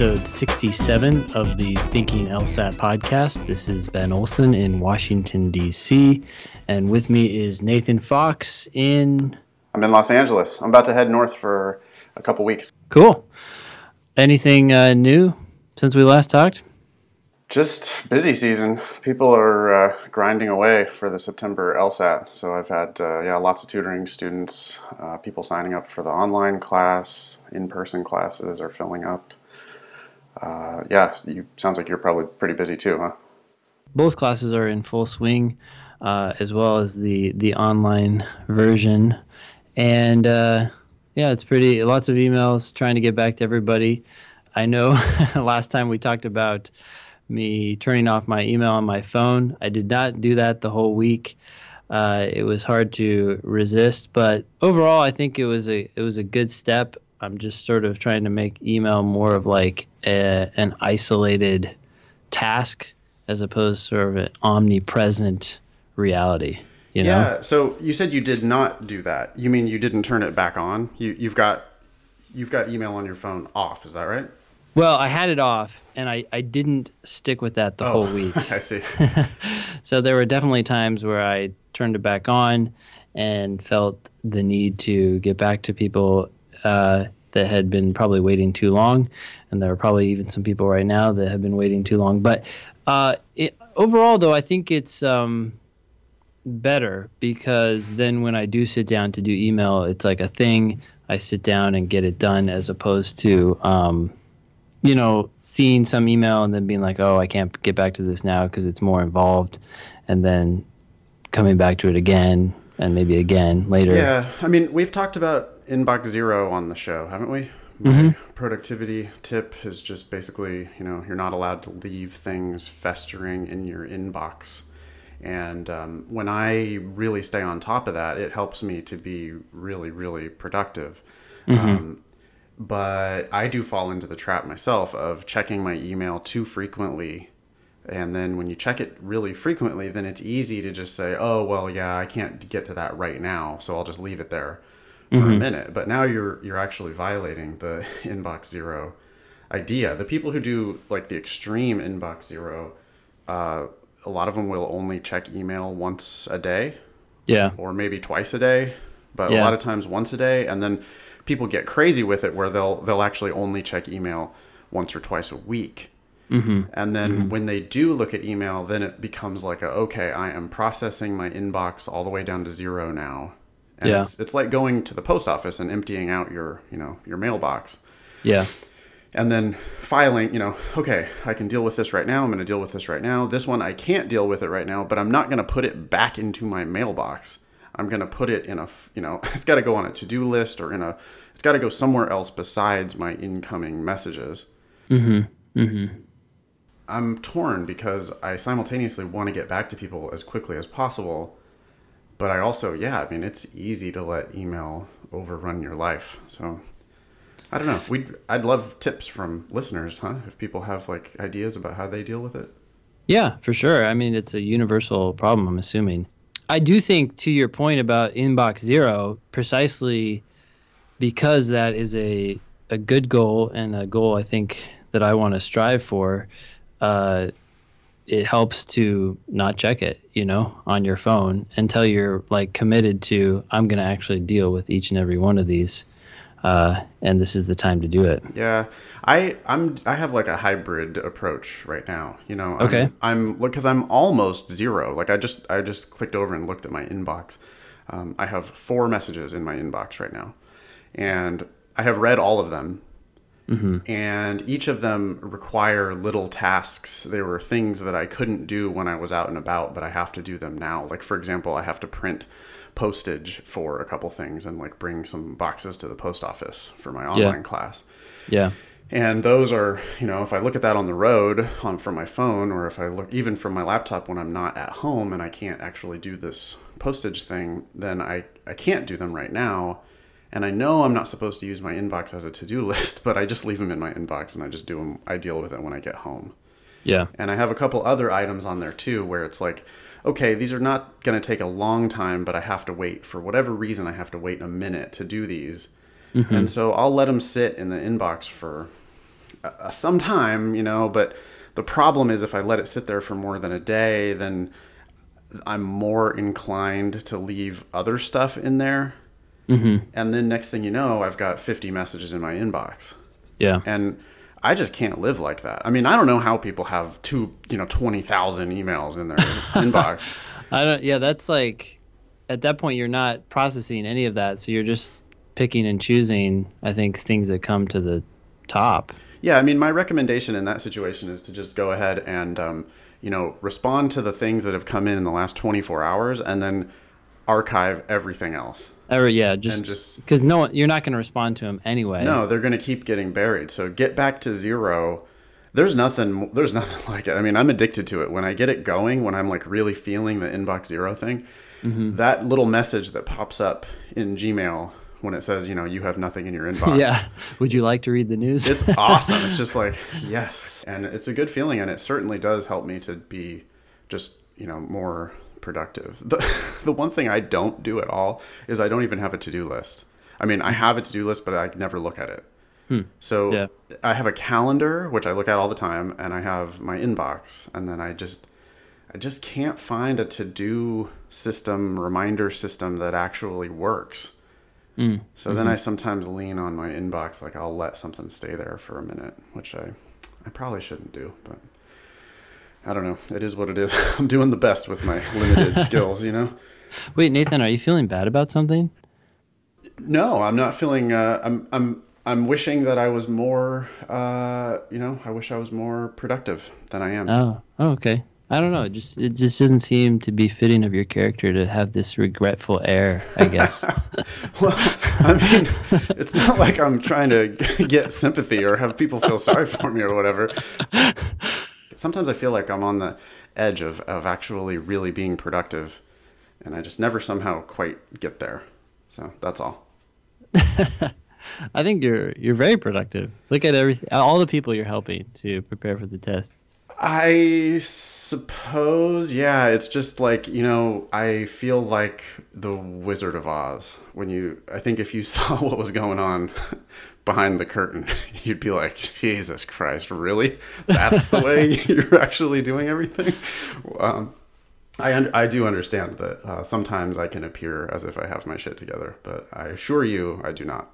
episode 67 of the Thinking LSAT podcast. This is Ben Olson in Washington, D.C., and with me is Nathan Fox in... I'm in Los Angeles. I'm about to head north for a couple weeks. Cool. Anything new since we last talked? Just busy season. People are grinding away for the September LSAT. So I've had lots of tutoring students, people signing up for the online class, in-person classes are filling up. Sounds like you're probably pretty busy too, huh? Both classes are in full swing, as well as the online version. And it's pretty, lots of emails trying to get back to everybody. I know last time we talked about me turning off my email on my phone. I did not do that the whole week. It was hard to resist, but overall, I think it was a good step. I'm just sort of trying to make email more of like an isolated task as opposed to sort of an omnipresent reality. You know? Yeah. So you said you did not do that. You mean you didn't turn it back on? You've got email on your phone off. Is that right? Well, I had it off, and I didn't stick with that the whole week. I see. So there were definitely times where I turned it back on and felt the need to get back to people that had been probably waiting too long, and there are probably even some people right now that have been waiting too long. But overall, though, I think it's better because then when I do sit down to do email, it's like a thing. I sit down and get it done as opposed to... seeing some email and then being like, oh, I can't get back to this now because it's more involved, and then coming back to it again and maybe again later. Yeah. I mean, we've talked about inbox zero on the show, haven't we? My productivity tip is just basically, you're not allowed to leave things festering in your inbox. And when I really stay on top of that, it helps me to be really, really productive. Mm-hmm. But I do fall into the trap myself of checking my email too frequently. And then when you check it really frequently, then it's easy to just say, oh, well, yeah, I can't get to that right now, so I'll just leave it there for a minute. But now you're actually violating the inbox zero idea. The people who do like the extreme inbox zero, a lot of them will only check email once a day. Yeah. Or maybe twice a day, but a lot of times once a day. And then... people get crazy with it where they'll actually only check email once or twice a week. Mm-hmm. And then when they do look at email, then it becomes like, I am processing my inbox all the way down to zero now. And it's like going to the post office and emptying out your mailbox. Yeah. And then filing, I can deal with this right now. I'm going to deal with this right now. This one, I can't deal with it right now, but I'm not going to put it back into my mailbox. I'm going to put it in it's got to go on a to-do list or it's got to go somewhere else besides my incoming messages. Mm-hmm. Mm-hmm. I'm torn because I simultaneously want to get back to people as quickly as possible. But I also, it's easy to let email overrun your life. So I don't know. I'd love tips from listeners, huh? If people have like ideas about how they deal with it. Yeah, for sure. I mean, it's a universal problem, I'm assuming. I do think, to your point about inbox zero, precisely because that is a good goal and a goal I think that I want to strive for, it helps to not check it, on your phone until you're like committed to, I'm going to actually deal with each and every one of these, and this is the time to do it. Yeah, I have like a hybrid approach right now. Because I'm almost zero. Like I just clicked over and looked at my inbox. I have 4 messages in my inbox right now, and I have read all of them. Mm-hmm. And each of them require little tasks. They were things that I couldn't do when I was out and about, but I have to do them now. Like for example, I have to print postage for a couple things and like bring some boxes to the post office for my online class. Yeah. And those are, if I look at that on the road from my phone, or if I look even from my laptop when I'm not at home and I can't actually do this postage thing, then I can't do them right now. And I know I'm not supposed to use my inbox as a to-do list, but I just leave them in my inbox and I just do them. I deal with it when I get home. Yeah. And I have a couple other items on there too, where it's like, okay, these are not going to take a long time, but I have to wait. For whatever reason, I have to wait a minute to do these. Mm-hmm. And so I'll let them sit in the inbox for some time, you know, but the problem is if I let it sit there for more than a day, then I'm more inclined to leave other stuff in there. Mm-hmm. And then next thing you know, I've got 50 messages in my inbox. Yeah. And I just can't live like that. I mean, I don't know how people have 20,000 emails in their inbox. That's like, at that point, you're not processing any of that. So you're just picking and choosing, I think, things that come to the top. Yeah. I mean, my recommendation in that situation is to just go ahead and, respond to the things that have come in the last 24 hours and then archive everything else. Just because you're not going to respond to them anyway. No, they're going to keep getting buried. So get back to zero. There's nothing like it. I mean, I'm addicted to it. When I get it going, when I'm like really feeling the inbox zero thing, mm-hmm. that little message that pops up in Gmail when it says, you have nothing in your inbox. Yeah. Would you like to read the news? It's awesome. It's just like, yes. And it's a good feeling. And it certainly does help me to be just, more productive. The one thing I don't do at all is I don't even have a to-do list. I mean, I have a to-do list, but I never look at it. So yeah. I have a calendar, which I look at all the time, and I have my inbox. And then I just can't find a to-do system, reminder system that actually works. So then I sometimes lean on my inbox, like I'll let something stay there for a minute, which I probably shouldn't do, but I don't know. It is what it is. I'm doing the best with my limited skills, Wait, Nathan, are you feeling bad about something? No, I'm not feeling, I'm wishing that I was more, I wish I was more productive than I am. Oh, okay. I don't know. It just doesn't seem to be fitting of your character to have this regretful air, I guess. Well, I mean, it's not like I'm trying to get sympathy or have people feel sorry for me or whatever. Sometimes I feel like I'm on the edge of actually really being productive, and I just never somehow quite get there. So that's all. I think you're very productive. Look at all the people you're helping to prepare for the test. I suppose, yeah, it's just like, I feel like the Wizard of Oz. I think if you saw what was going on behind the curtain, you'd be like, Jesus Christ, really? That's the way you're actually doing everything? I do understand that sometimes I can appear as if I have my shit together, but I assure you I do not.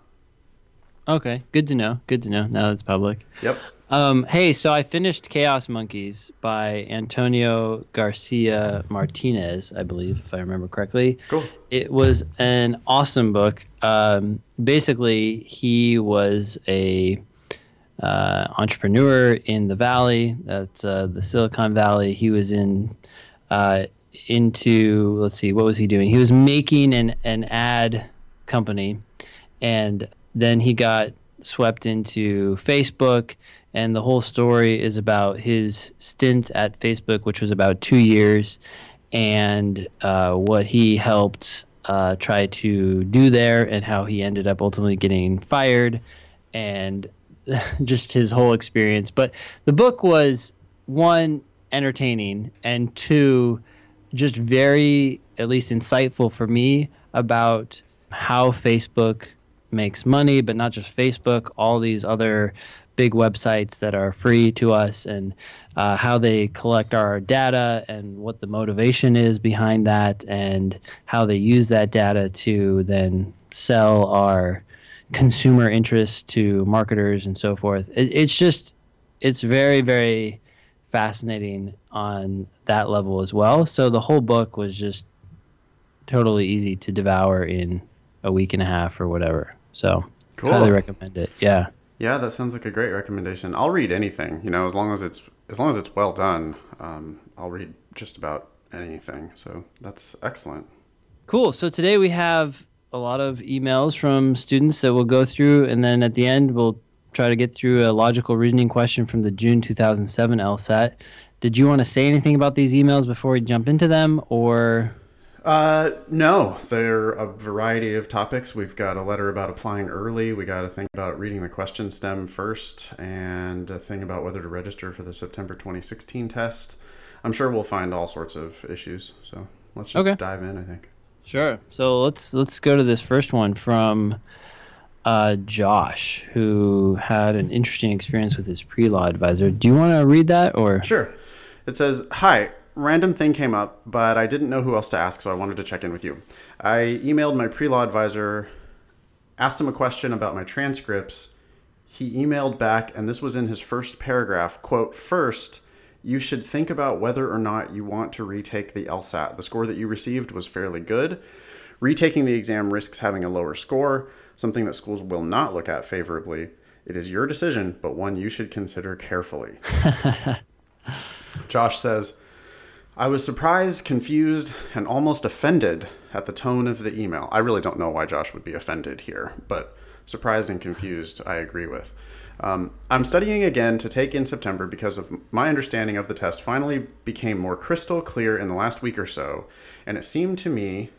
Okay, good to know. Now that's public. Yep. So I finished Chaos Monkeys by Antonio Garcia Martinez, I believe, if I remember correctly. Cool. It was an awesome book. Basically, he was a entrepreneur in the Valley. That's the Silicon Valley. He was into, let's see, what was he doing? He was making an ad company, and then he got swept into Facebook, and the whole story is about his stint at Facebook, which was about 2 years, and what he helped try to do there, and how he ended up ultimately getting fired, and just his whole experience. But the book was, one, entertaining, and two, just very, at least insightful for me, about how Facebook makes money, but not just Facebook, all these other big websites that are free to us, and how they collect our data, and what the motivation is behind that, and how they use that data to then sell our consumer interests to marketers and so forth. It's very, very fascinating on that level as well. So the whole book was just totally easy to devour in a week and a half or whatever. So cool. Highly recommend it. Yeah. Yeah, that sounds like a great recommendation. I'll read anything, as long as it's well done. I'll read just about anything. So that's excellent. Cool. So today we have a lot of emails from students that we'll go through, and then at the end we'll try to get through a logical reasoning question from the June 2007 LSAT. Did you want to say anything about these emails before we jump into them, or? No, there are a variety of topics. We've got a letter about applying early. We got a thing about reading the question stem first, and a thing about whether to register for the September 2016 test. I'm sure we'll find all sorts of issues. So let's just dive in, I think. Sure. So let's go to this first one from Josh, who had an interesting experience with his pre-law advisor. Do you want to read that? Or sure. It says, "Hi, random thing came up, but I didn't know who else to ask, so I wanted to check in with you. I emailed my pre-law advisor, asked him a question about my transcripts. He emailed back, and this was in his first paragraph, quote, 'First, you should think about whether or not you want to retake the LSAT. The score that you received was fairly good. Retaking the exam risks having a lower score, something that schools will not look at favorably. It is your decision, but one you should consider carefully.'" Josh says, "I was surprised, confused, and almost offended at the tone of the email." I really don't know why Josh would be offended here, but surprised and confused, I agree with. "I'm studying again to take in September because of my understanding of the test finally became more crystal clear in the last week or so, and it seemed to me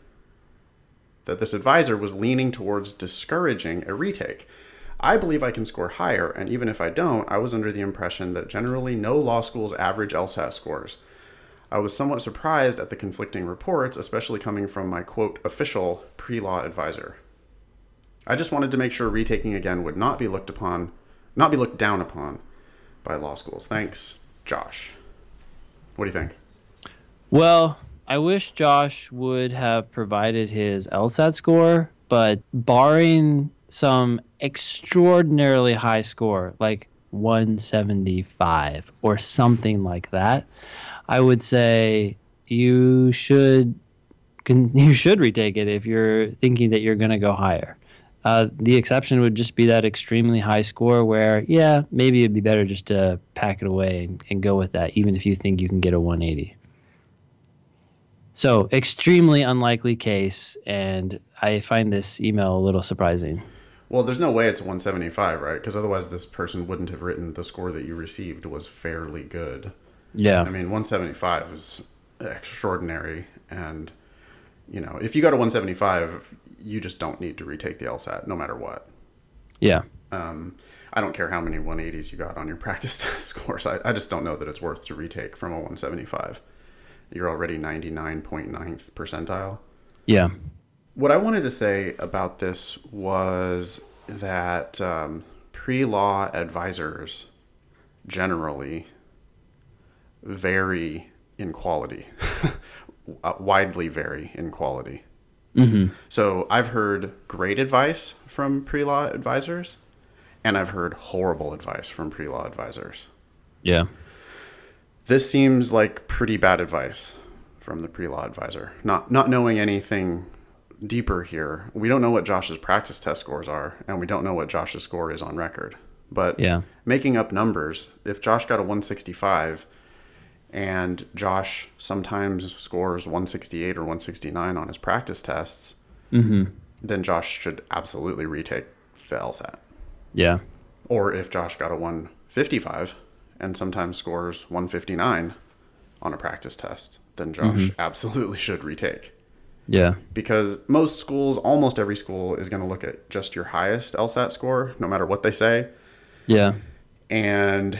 that this advisor was leaning towards discouraging a retake. I believe I can score higher, and even if I don't, I was under the impression that generally no law schools average LSAT scores. I was somewhat surprised at the conflicting reports, especially coming from my, quote, official pre-law advisor. I just wanted to make sure retaking again would not be looked down upon by law schools. Thanks, Josh." What do you think? Well, I wish Josh would have provided his LSAT score, but barring some extraordinarily high score, like 175 or something like that, I would say you should retake it if you're thinking that you're going to go higher. The exception would just be that extremely high score where, yeah, maybe it'd be better just to pack it away and go with that, even if you think you can get a 180. So, extremely unlikely case, and I find this email a little surprising. Well, there's no way it's 175, right? Because otherwise this person wouldn't have written the score that you received was fairly good. Yeah. I mean, 175 is extraordinary, and, you know, if you go to 175, you just don't need to retake the LSAT, no matter what. Yeah. I don't care how many 180s you got on your practice test scores. I just don't know that it's worth to retake from a 175. You're already 99.9th percentile. Yeah. What I wanted to say about this was that pre-law advisors generally vary in quality, widely vary in quality. Mm-hmm. So I've heard great advice from pre-law advisors, and I've heard horrible advice from pre-law advisors. Yeah. This seems like pretty bad advice from the pre-law advisor. Not knowing anything deeper here, we don't know what Josh's practice test scores are, and we don't know what Josh's score is on record. But yeah, making up numbers, if Josh got a 165 and Josh sometimes scores 168 or 169 on his practice tests, mm-hmm, then Josh should absolutely retake the LSAT. Yeah. Or if Josh got a 155... and sometimes scores 159 on a practice test, then Josh mm-hmm absolutely should retake. Yeah. Because most schools, almost every school, is going to look at just your highest LSAT score, no matter what they say. Yeah. And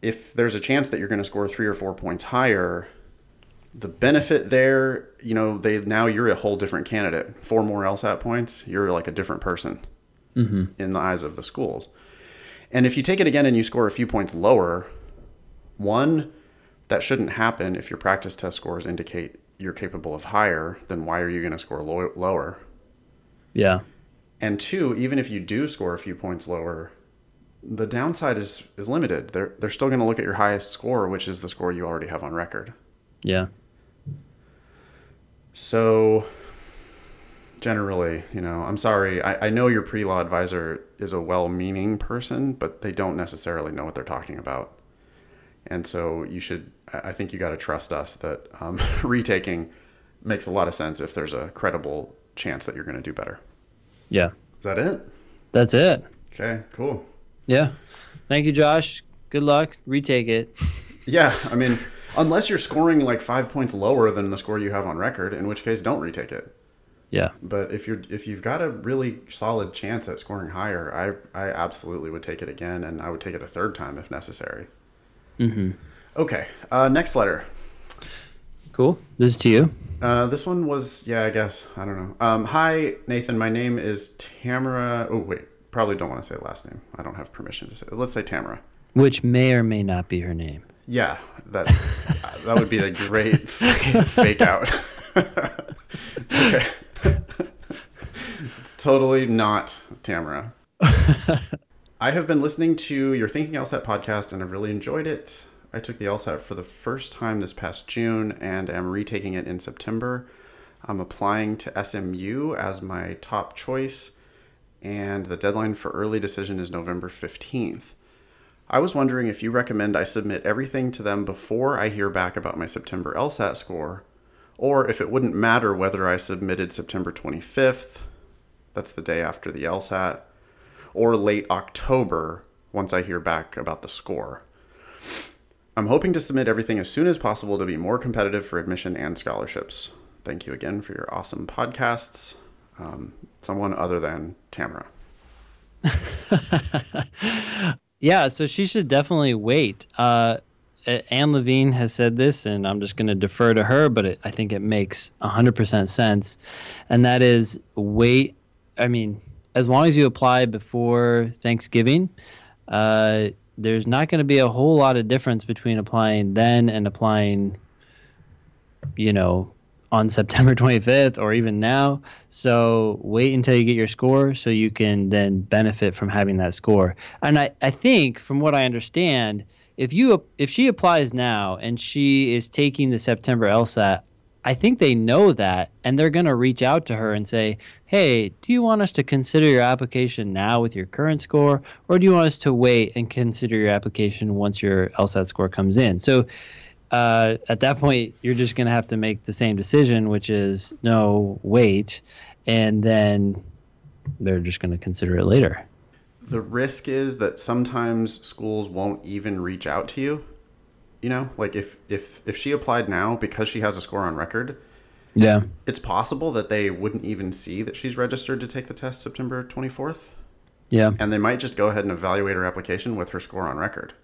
if there's a chance that you're going to score 3 or 4 points higher, the benefit there, you know, now you're a whole different candidate. 4 more LSAT points, you're like a different person mm-hmm in the eyes of the schools. And if you take it again and you score a few points lower, one, that shouldn't happen. If your practice test scores indicate you're capable of higher, then why are you going to score lower? Yeah. And two, even if you do score a few points lower, the downside is limited. They're still going to look at your highest score, which is the score you already have on record. Yeah. So generally, you know, I'm sorry. I know your pre-law advisor is a well-meaning person, but they don't necessarily know what they're talking about. And so I think you got to trust us that retaking makes a lot of sense if there's a credible chance that you're going to do better. Yeah. Is that it? That's it. Okay, cool. Yeah. Thank you, Josh. Good luck. Retake it. Yeah. I mean, unless you're scoring like 5 points lower than the score you have on record, in which case don't retake it. Yeah. But if you've got a really solid chance at scoring higher, I absolutely would take it again, and I would take it a third time if necessary. Mm-hmm. Okay. Next letter. Cool. This is to you. This one was, yeah, I guess. I don't know. Hi, Nathan. My name is Tamara. Oh, wait. Probably don't want to say last name. I don't have permission to say it. Let's say Tamara. Which may or may not be her name. Yeah, that would be a great fake out. Okay. It's totally not Tamara. I have been listening to your Thinking LSAT podcast and I've really enjoyed it. I took the LSAT for the first time this past June and am retaking it in September. I'm applying to SMU as my top choice, and the deadline for early decision is November 15th. I was wondering if you recommend I submit everything to them before I hear back about my September LSAT score, or if it wouldn't matter whether I submitted September 25th, that's the day after the LSAT, or late October once I hear back about the score. I'm hoping to submit everything as soon as possible to be more competitive for admission and scholarships. Thank you again for your awesome podcasts. Someone other than Tamara. Yeah, so she should definitely wait. Ann Levine has said this, and I'm just going to defer to her, but I think it makes 100% sense. And that is wait. I mean, as long as you apply before Thanksgiving, there's not going to be a whole lot of difference between applying then and applying, you know, on September 25th or even now. So wait until you get your score so you can then benefit from having that score. And I think from what I understand, if she applies now and she is taking the September LSAT, I think they know that and they're going to reach out to her and say, hey, do you want us to consider your application now with your current score, or do you want us to wait and consider your application once your LSAT score comes in? So at that point, you're just going to have to make the same decision, which is no, wait, and then they're just going to consider it later. The risk is that sometimes schools won't even reach out to you. You know, like if she applied now because she has a score on record, yeah, it's possible that they wouldn't even see that she's registered to take the test September 24th. Yeah. And they might just go ahead and evaluate her application with her score on record.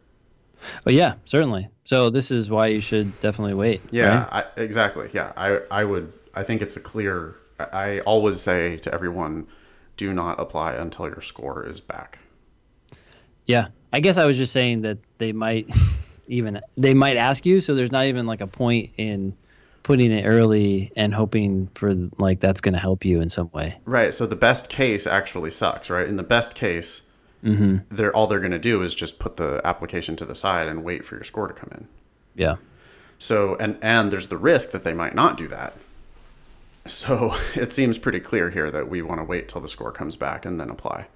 Oh, yeah, certainly. So this is why you should definitely wait. Yeah, right? Exactly. Yeah, I would. I think it's a clear. I always say to everyone, do not apply until your score is back. Yeah, I guess I was just saying that they might might ask you. So there's not even like a point in putting it early and hoping for like that's going to help you in some way. Right. So the best case actually sucks. Right. In the best case. Mm-hmm. They're going to do is just put the application to the side and wait for your score to come in. Yeah. So and there's the risk that they might not do that. So it seems pretty clear here that we want to wait till the score comes back and then apply.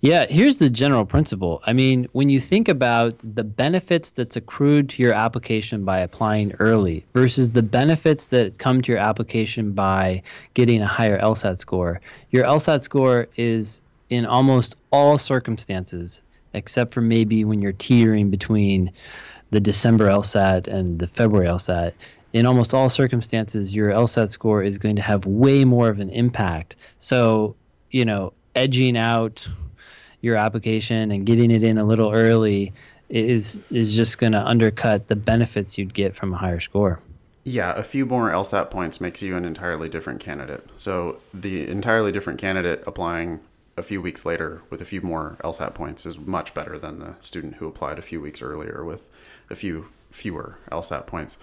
Yeah, here's the general principle. I mean, when you think about the benefits that's accrued to your application by applying early versus the benefits that come to your application by getting a higher LSAT score, your LSAT score is in almost all circumstances, except for maybe when you're teetering between the December LSAT and the February LSAT, in almost all circumstances, your LSAT score is going to have way more of an impact. So, you know, edging out your application and getting it in a little early is just going to undercut the benefits you'd get from a higher score. Yeah, a few more LSAT points makes you an entirely different candidate. So the entirely different candidate applying a few weeks later with a few more LSAT points is much better than the student who applied a few weeks earlier with a few fewer LSAT points.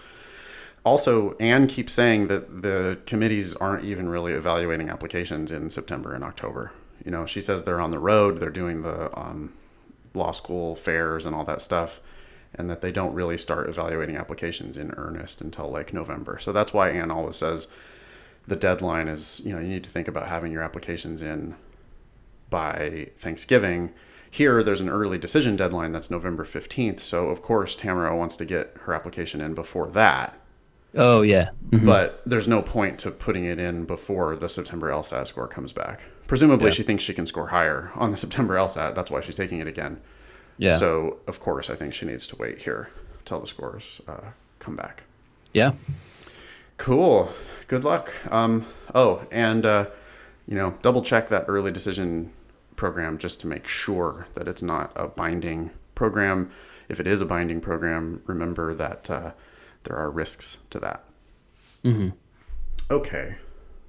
Also, Anne keeps saying that the committees aren't even really evaluating applications in September and October. You know, she says they're on the road, they're doing the law school fairs and all that stuff, and that they don't really start evaluating applications in earnest until like November. So that's why Anne always says the deadline is, you know, you need to think about having your applications in by Thanksgiving. Here, there's an early decision deadline that's November 15th. So, of course, Tamara wants to get her application in before that. Oh, yeah. Mm-hmm. But there's no point to putting it in before the September LSAT score comes back. Presumably, yeah. She thinks she can score higher on the September LSAT. That's why she's taking it again. Yeah. So, of course, I think she needs to wait here till the scores come back. Yeah. Cool. Good luck. You know, double check that early decision program just to make sure that it's not a binding program. If it is a binding program, remember that there are risks to that. Mm-hmm. Okay.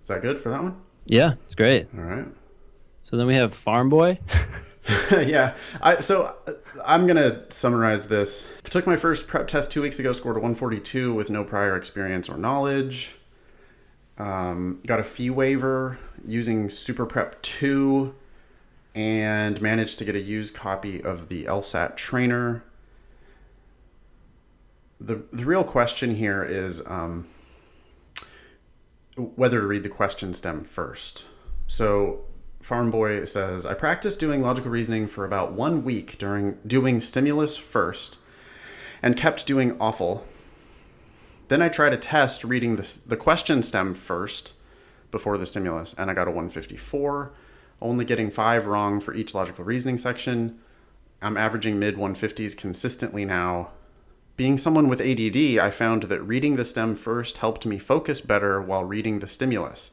Is that good for that one? Yeah, it's great. All right. So then we have Farm Boy. Yeah. I'm going to summarize this. I took my first prep test 2 weeks ago, scored a 142 with no prior experience or knowledge. Got a fee waiver using Super Prep 2 and managed to get a used copy of the LSAT trainer. The real question here is whether to read the question stem first. So Farm Boy says, I practiced doing logical reasoning for about 1 week during doing stimulus first and kept doing awful. Then I tried a test reading the question stem first before the stimulus, and I got a 154, only getting 5 wrong for each logical reasoning section. I'm averaging mid-150s consistently now. Being someone with ADD, I found that reading the stem first helped me focus better while reading the stimulus.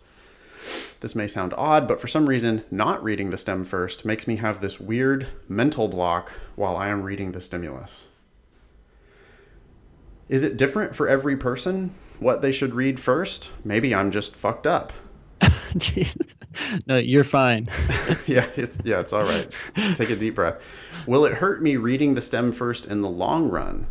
This may sound odd, but for some reason, not reading the stem first makes me have this weird mental block while I am reading the stimulus. Is it different for every person what they should read first? Maybe I'm just fucked up. Jesus. No, you're fine. it's all right. Take a deep breath. Will it hurt me reading the stem first in the long run?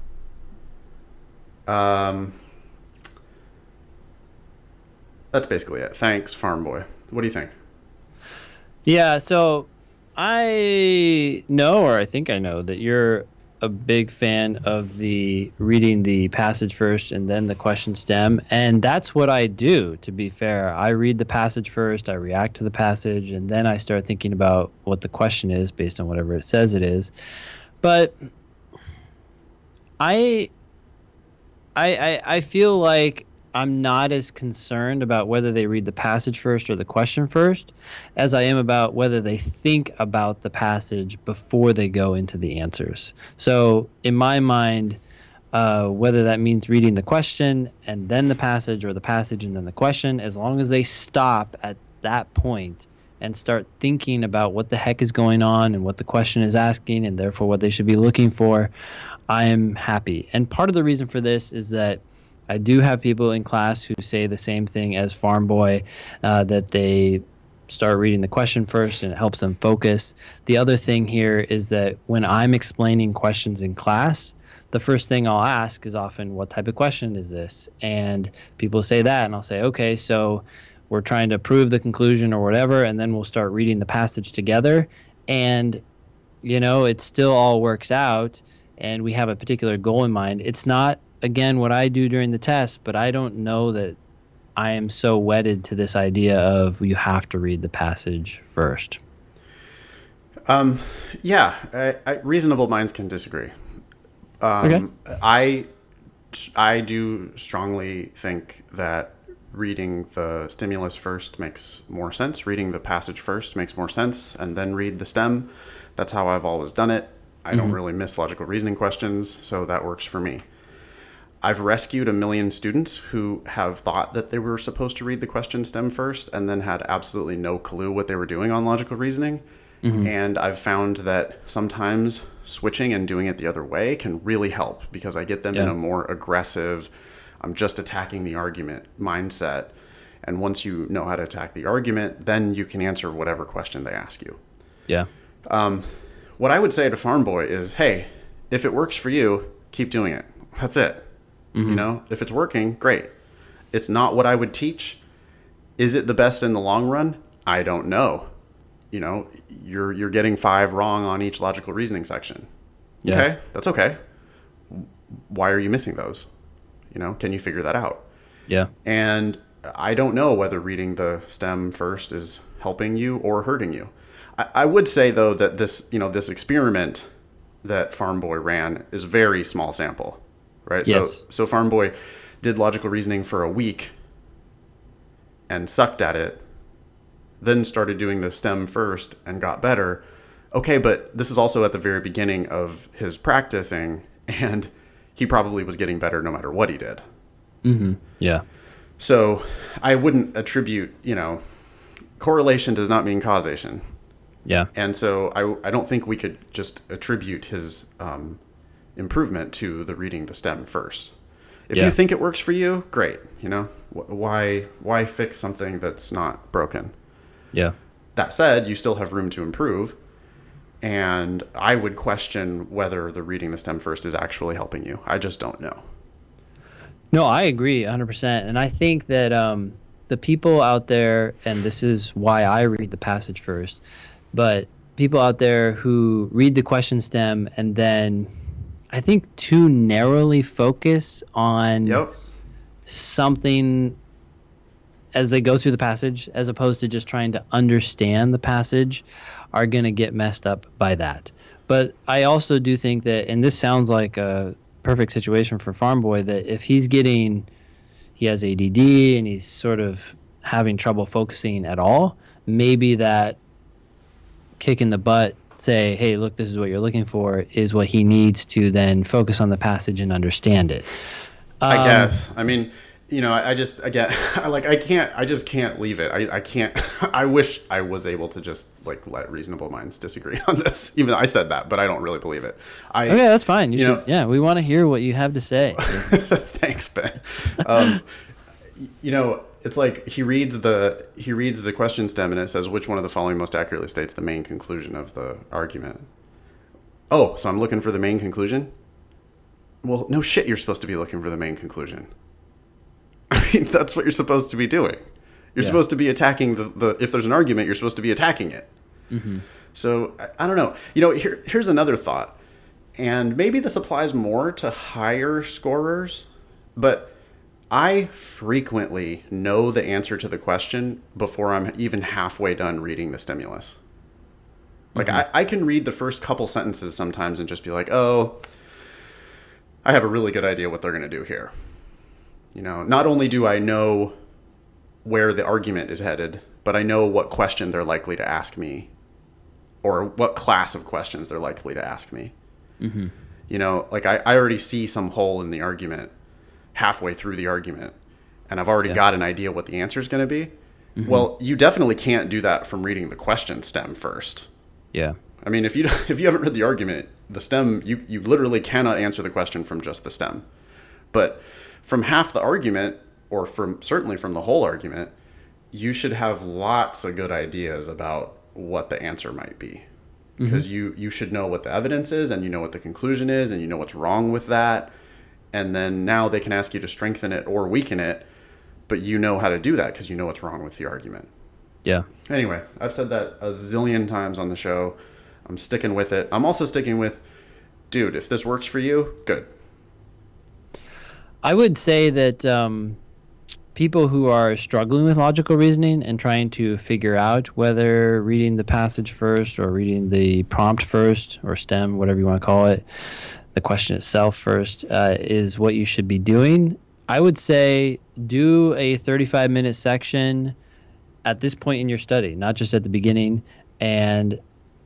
That's basically it. Thanks, Farm Boy. What do you think? Yeah, so I think I know that you're a big fan of the reading the passage first and then the question stem. And that's what I do, to be fair. I read the passage first, I react to the passage, and then I start thinking about what the question is based on whatever it says it is. But I feel like I'm not as concerned about whether they read the passage first or the question first as I am about whether they think about the passage before they go into the answers. So in my mind, whether that means reading the question and then the passage or the passage and then the question, as long as they stop at that point and start thinking about what the heck is going on and what the question is asking and therefore what they should be looking for, I am happy. And part of the reason for this is that I do have people in class who say the same thing as Farm Boy, that they start reading the question first and it helps them focus. The other thing here is that when I'm explaining questions in class, the first thing I'll ask is often, what type of question is this? And people say that, and I'll say, okay, so we're trying to prove the conclusion or whatever, and then we'll start reading the passage together. And, you know, it still all works out, and we have a particular goal in mind. It's not, again, what I do during the test, but I don't know that I am so wedded to this idea of you have to read the passage first. Reasonable minds can disagree. Okay. I do strongly think that reading the stimulus first makes more sense. Reading the passage first makes more sense, and then read the stem. That's how I've always done it. I mm-hmm. don't really miss logical reasoning questions, so that works for me. I've rescued a million students who have thought that they were supposed to read the question stem first and then had absolutely no clue what they were doing on logical reasoning. Mm-hmm. And I've found that sometimes switching and doing it the other way can really help because I get them in a more aggressive, I'm just attacking the argument mindset. And once you know how to attack the argument, then you can answer whatever question they ask you. Yeah. What I would say to Farm Boy is, hey, if it works for you, keep doing it. That's it. Mm-hmm. You know, if it's working, great. It's not what I would teach. Is it the best in the long run? I don't know. You know, you're getting 5 wrong on each logical reasoning section. Yeah. Okay, that's okay. Why are you missing those? You know, can you figure that out? Yeah. And I don't know whether reading the stem first is helping you or hurting you. I would say, though, that this experiment that Farm Boy ran is a very small sample. Right. Yes. So Farm Boy did logical reasoning for a week and sucked at it, then started doing the stem first and got better. Okay, but this is also at the very beginning of his practicing, and he probably was getting better no matter what he did. Mm-hmm. Yeah. So I wouldn't attribute, correlation does not mean causation. Yeah. And so I don't think we could just attribute his improvement to the reading the stem first. If you think it works for you, great. Why fix something that's not broken? Yeah. That said, you still have room to improve. And I would question whether the reading the stem first is actually helping you. I just don't know. No, I agree 100%. And I think that the people out there, and this is why I read the passage first, but people out there who read the question stem and then I think too narrowly focus on something as they go through the passage, as opposed to just trying to understand the passage, are going to get messed up by that. But I also do think that, and this sounds like a perfect situation for Farm Boy, that if he's getting, he has ADD and he's sort of having trouble focusing at all, maybe that kick in the butt, say, hey, look, this is what you're looking for, is what he needs to then focus on the passage and understand it. I guess. I mean, you know, I just, again, I just can't leave it. I can't, I wish I was able to just like let reasonable minds disagree on this, even though I said that, but I don't really believe it. Okay, that's fine. You should, yeah, we want to hear what you have to say. Thanks, Ben. You know, it's like he reads the question stem and it says, which one of the following most accurately states the main conclusion of the argument? Oh, so I'm looking for the main conclusion? Well, no shit, you're supposed to be looking for the main conclusion. I mean, that's what you're supposed to be doing. You're supposed to be attacking the if there's an argument, you're supposed to be attacking it. Mm-hmm. So I don't know. You know, here's another thought, and maybe this applies more to higher scorers, but I frequently know the answer to the question before I'm even halfway done reading the stimulus. Like I can read the first couple sentences sometimes and just be like, oh, I have a really good idea what they're going to do here. You know, not only do I know where the argument is headed, but I know what question they're likely to ask me or what class of questions they're likely to ask me. Mm-hmm. You know, like I already see some hole in the argument halfway through the argument, and I've already got an idea what the answer is going to be. Mm-hmm. Well, you definitely can't do that from reading the question stem first. Yeah. I mean, if you haven't read the argument, the stem, you literally cannot answer the question from just the stem. But from half the argument, or from the whole argument, you should have lots of good ideas about what the answer might be, because you should know what the evidence is, and you know what the conclusion is, and you know what's wrong with that. And then now they can ask you to strengthen it or weaken it, but you know how to do that because you know what's wrong with the argument. Yeah. Anyway, I've said that a zillion times on the show. I'm sticking with it. I'm also sticking with, dude, if this works for you, good. I would say that people who are struggling with logical reasoning and trying to figure out whether reading the passage first or reading the prompt first or stem, whatever you want to call it, the question itself first, is what you should be doing. I would say do a 35-minute section at this point in your study, not just at the beginning, and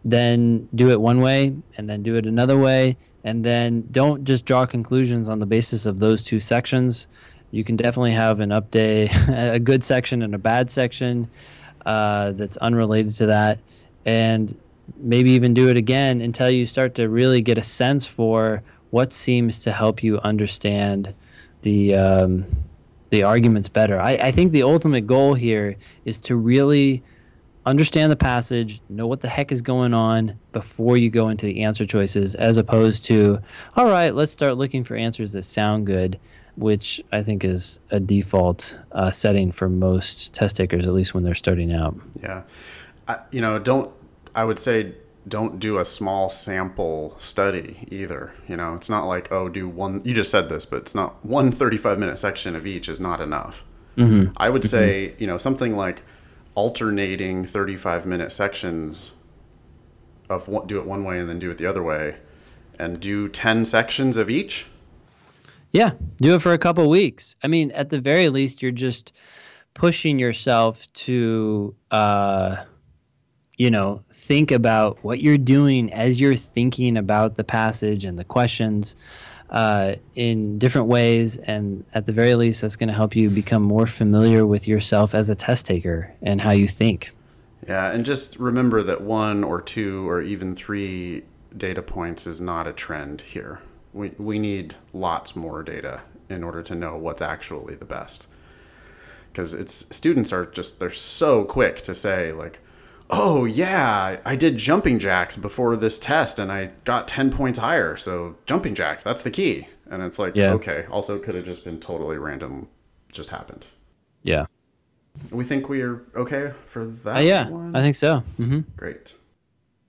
then do it one way and then do it another way. And then don't just draw conclusions on the basis of those two sections. You can definitely have an update, a good section and a bad section that's unrelated to that. And maybe even do it again until you start to really get a sense for what seems to help you understand the arguments better. I think the ultimate goal here is to really understand the passage, know what the heck is going on before you go into the answer choices, as opposed to, all right, let's start looking for answers that sound good, which I think is a default setting for most test takers, at least when they're starting out. Yeah. I would say don't do a small sample study either. You know, it's not like, oh, do one, you just said this, but it's not one 35-minute section of each is not enough. Mm-hmm. I would say, you know, something like alternating 35-minute sections of what, do it one way and then do it the other way, and do 10 sections of each. Yeah, do it for a couple weeks. I mean, at the very least, you're just pushing yourself to, you know, think about what you're doing as you're thinking about the passage and the questions in different ways, and at the very least that's going to help you become more familiar with yourself as a test taker and how you think. Yeah, and just remember that 1 or 2 or even 3 data points is not a trend here. We need lots more data in order to know what's actually the best. because it's students are just, they're so quick to say like, oh yeah, I did jumping jacks before this test and I got 10 points higher. So jumping jacks, that's the key. And it's like, yeah. Okay. Also could have just been totally random, just happened. Yeah. We think we are okay for that one? I think so. Mm-hmm. Great.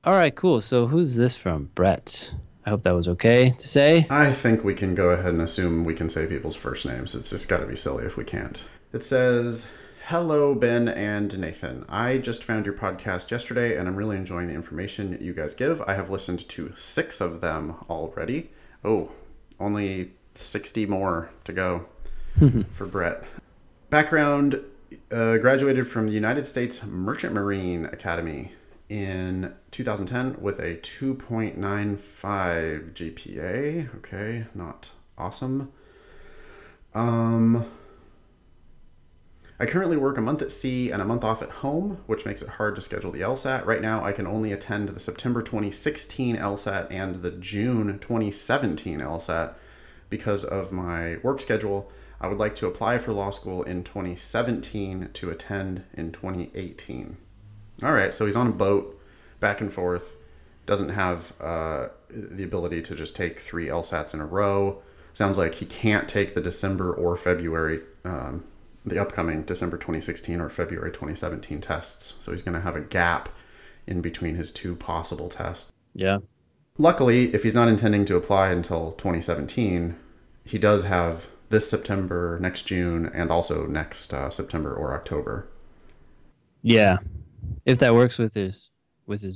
All right, cool. So who's this from? Brett. I hope that was okay to say. I think we can go ahead and assume we can say people's first names. It's just got to be silly if we can't. It says, hello, Ben and Nathan. I just found your podcast yesterday, and I'm really enjoying the information you guys give. I have listened to 6 of them already. Oh, only 60 more to go for Brett. Background, graduated from the United States Merchant Marine Academy in 2010 with a 2.95 GPA. Okay, not awesome. I currently work a month at sea and a month off at home, which makes it hard to schedule the LSAT. Right now, I can only attend the September 2016 LSAT and the June 2017 LSAT because of my work schedule. I would like to apply for law school in 2017 to attend in 2018. All right, so he's on a boat, back and forth, doesn't have the ability to just take 3 LSATs in a row. Sounds like he can't take the December or February, the upcoming December 2016 or February 2017 tests. So he's going to have a gap in between his 2 possible tests. Yeah. Luckily, if he's not intending to apply until 2017, he does have this September, next June, and also next September or October. Yeah, if that works with his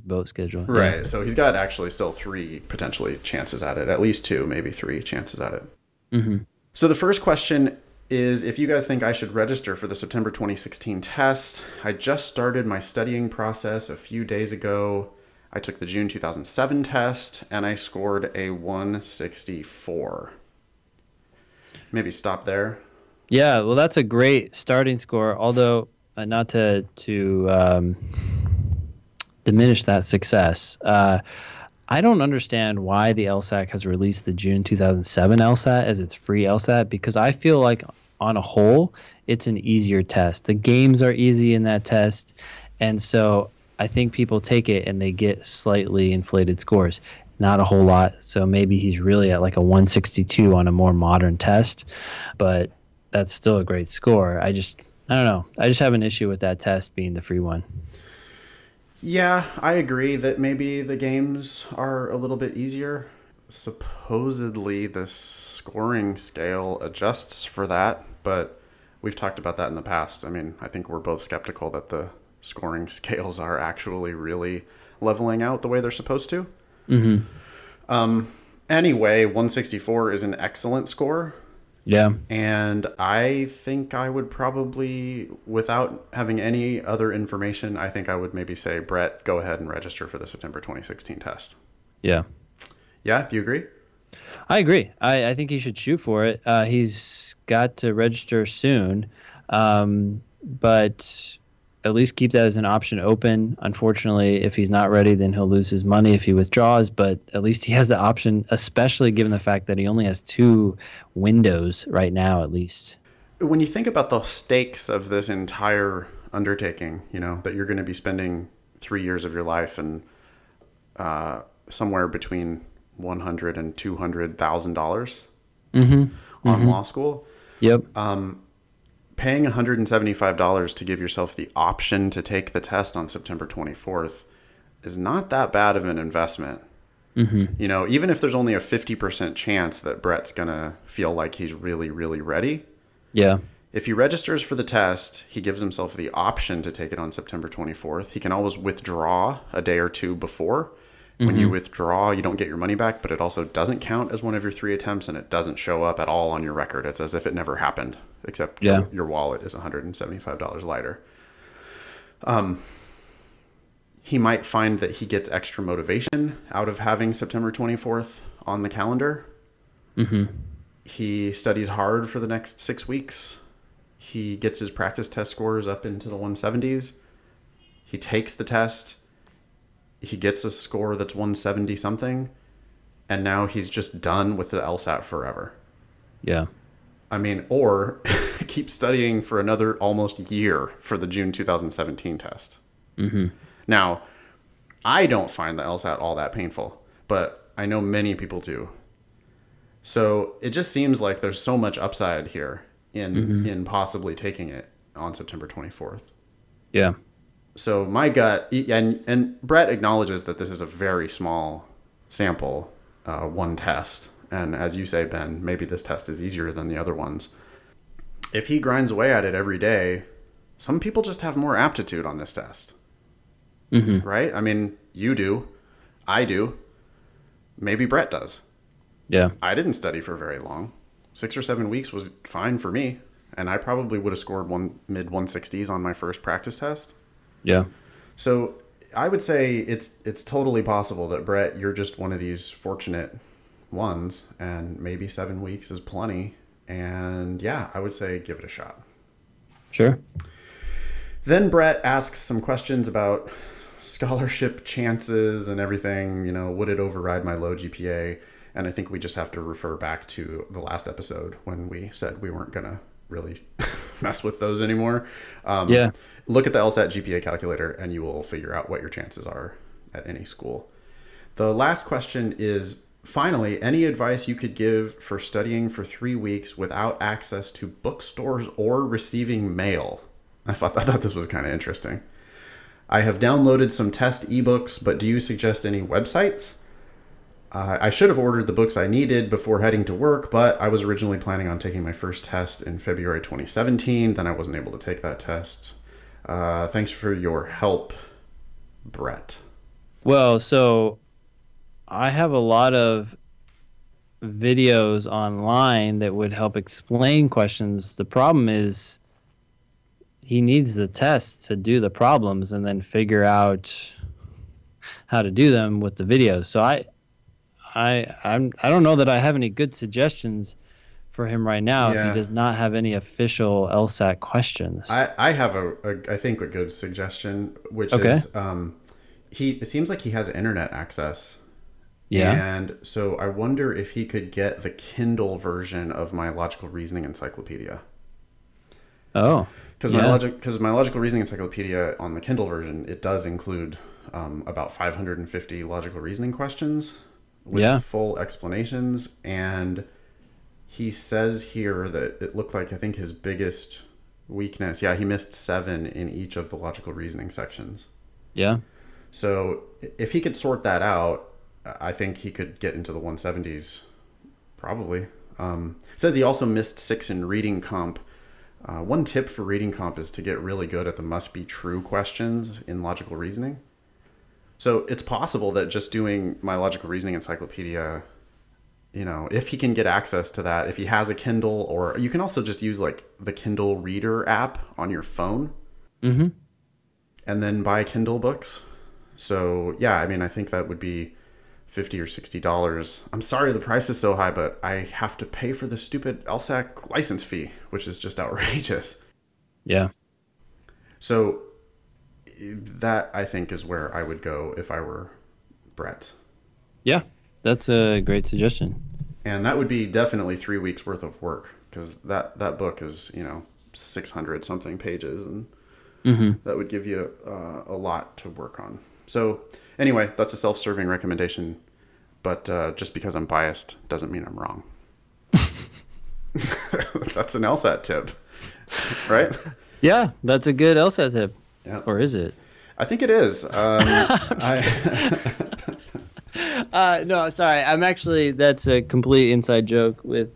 boat schedule. Right, yeah. So he's got actually still 3 potentially chances at it, at least 2, maybe 3 chances at it. Mm-hmm. So the first question is if you guys think I should register for the September 2016 test. I just started my studying process a few days ago. I took the June 2007 test, and I scored a 164. Maybe stop there. Yeah, well, that's a great starting score, although not to diminish that success. I don't understand why the LSAC has released the June 2007 LSAT as its free LSAT, because I feel like on a whole, it's an easier test. The games are easy in that test, and so I think people take it and they get slightly inflated scores. Not a whole lot, so maybe he's really at like a 162 on a more modern test, but that's still a great score. I don't know. I just have an issue with that test being the free one. Yeah, I agree that maybe the games are a little bit easier. Supposedly, the scoring scale adjusts for that, but we've talked about that in the past. I mean, I think we're both skeptical that the scoring scales are actually really leveling out the way they're supposed to. Mm-hmm. Anyway, 164 is an excellent score. Yeah. And I think I would probably, without having any other information, I think I would maybe say, Brett, go ahead and register for the September 2016 test. Yeah. Yeah. Do you agree? I agree. I think he should shoot for it. He's got to register soon. But at least keep that as an option open. Unfortunately, if he's not ready, then he'll lose his money if he withdraws, but at least he has the option, especially given the fact that he only has 2 windows right now, at least. When you think about the stakes of this entire undertaking, you know, that you're going to be spending 3 years of your life and somewhere between $100,000 and $200,000 on law school. Yep. Paying $175 to give yourself the option to take the test on September 24th is not that bad of an investment. Mm-hmm. You know, even if there's only a 50% chance that Brett's going to feel like he's really, really ready. Yeah. If he registers for the test, he gives himself the option to take it on September 24th. He can always withdraw a day or 2 before. Mm-hmm. When you withdraw, you don't get your money back, but it also doesn't count as one of your 3 attempts, and it doesn't show up at all on your record. It's as if it never happened. Except your wallet is $175 lighter. He might find that he gets extra motivation out of having September 24th on the calendar. Mm-hmm. He studies hard for the next 6 weeks. He gets his practice test scores up into the 170s. He takes the test. He gets a score that's 170 something. And now he's just done with the LSAT forever. Yeah. I mean, or keep studying for another almost year for the June 2017 test. Mm-hmm. Now, I don't find the LSAT all that painful, but I know many people do. So it just seems like there's so much upside here in possibly taking it on September 24th. Yeah. So my gut, and Brett acknowledges that this is a very small sample, one test. And as you say, Ben, maybe this test is easier than the other ones. If he grinds away at it every day, some people just have more aptitude on this test. Mm-hmm. Right? I mean, you do. I do. Maybe Brett does. Yeah. I didn't study for very long. 6 or 7 weeks was fine for me. And I probably would have scored mid-160s on my first practice test. Yeah. So I would say it's totally possible that, Brett, you're just one of these fortunate ones, and maybe 7 weeks is plenty. And yeah, I would say give it a shot. Sure. Then Brett asks some questions about scholarship chances and everything. You know, would it override my low GPA? And I think we just have to refer back to the last episode when we said we weren't going to really mess with those anymore. Yeah. Look at the LSAT GPA calculator and you will figure out what your chances are at any school. The last question is, finally, any advice you could give for studying for 3 weeks without access to bookstores or receiving mail? I thought this was kind of interesting. I have downloaded some test ebooks, but do you suggest any websites? I should have ordered the books I needed before heading to work, but I was originally planning on taking my first test in February 2017. Then I wasn't able to take that test. Thanks for your help, Brett. Well, so I have a lot of videos online that would help explain questions. The problem is he needs the test to do the problems and then figure out how to do them with the videos. So I don't know that I have any good suggestions for him right now if he does not have any official LSAT questions. I have I think a good suggestion, which is it seems like he has internet access. Yeah. And so I wonder if he could get the Kindle version of My Logical Reasoning Encyclopedia. Oh. Because My Logical Reasoning Encyclopedia on the Kindle version, it does include about 550 logical reasoning questions with full explanations. And he says here that it looked like, I think, his biggest weakness. Yeah, he missed 7 in each of the logical reasoning sections. Yeah. So if he could sort that out, I think he could get into the 170s, probably. Says he also missed 6 in reading comp. One tip for reading comp is to get really good at the must-be-true questions in logical reasoning. So it's possible that just doing My Logical Reasoning Encyclopedia, you know, if he can get access to that, if he has a Kindle, or you can also just use like the Kindle Reader app on your phone and then buy Kindle books. So yeah, I mean, I think that would be $50 or $60. I'm sorry the price is so high, but I have to pay for the stupid LSAC license fee, which is just outrageous. Yeah. So that, I think, is where I would go if I were Brett. Yeah, that's a great suggestion. And that would be definitely 3 weeks worth of work, because that book is, you know, 600 something pages, and that would give you a lot to work on. So anyway, that's a self-serving recommendation, but just because I'm biased doesn't mean I'm wrong. That's an LSAT tip, right? Yeah, that's a good LSAT tip. Yeah. Or is it? I think it is. No, sorry. I'm actually, that's a complete inside joke with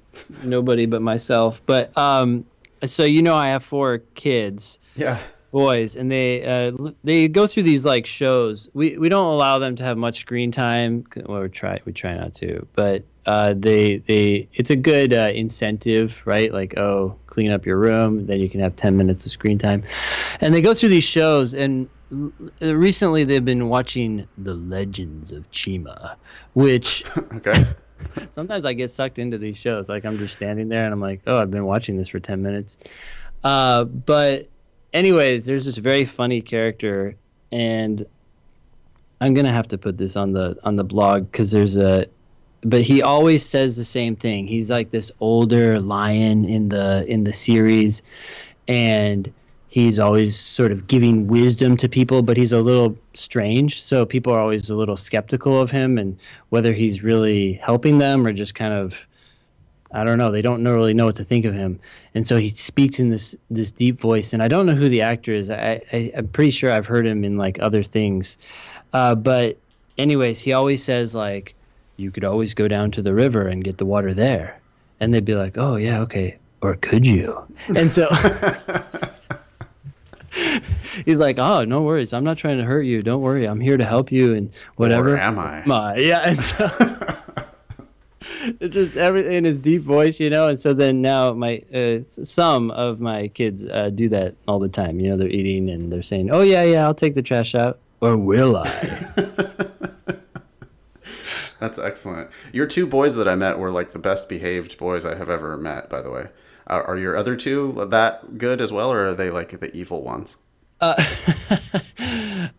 nobody but myself. But so, you know, I have 4 kids. Yeah. Boys, and they go through these like shows. We don't allow them to have much screen time. Well, we try not to, but they it's a good incentive, right? Like, oh, clean up your room, then you can have 10 minutes of screen time. And they go through these shows, and recently they've been watching The Legends of Chima, which okay. Sometimes I get sucked into these shows. Like, I'm just standing there and I'm like, oh, I've been watching this for 10 minutes. But anyways, there's this very funny character, and I'm gonna have to put this on the blog because there's a But he always says the same thing. He's like this older lion in the series, and he's always sort of giving wisdom to people, but he's a little strange, so people are always a little skeptical of him and whether he's really helping them or just kind of, I don't know, they don't really know what to think of him. And so he speaks in this deep voice, and I don't know who the actor is. I'm pretty sure I've heard him in like other things. But anyways, he always says like, you could always go down to the river and get the water there. And they'd be like, oh yeah, okay, or could you? And so he's like, oh, no worries, I'm not trying to hurt you, don't worry, I'm here to help you and whatever. Or am I? Yeah, and so just everything in his deep voice, you know. And so then now my some of my kids do that all the time. You know, they're eating and they're saying, "Oh yeah, I'll take the trash out," or "Will I?" That's excellent. Your two boys that I met were like the best behaved boys I have ever met. By the way, are your other two that good as well, or are they like the evil ones? I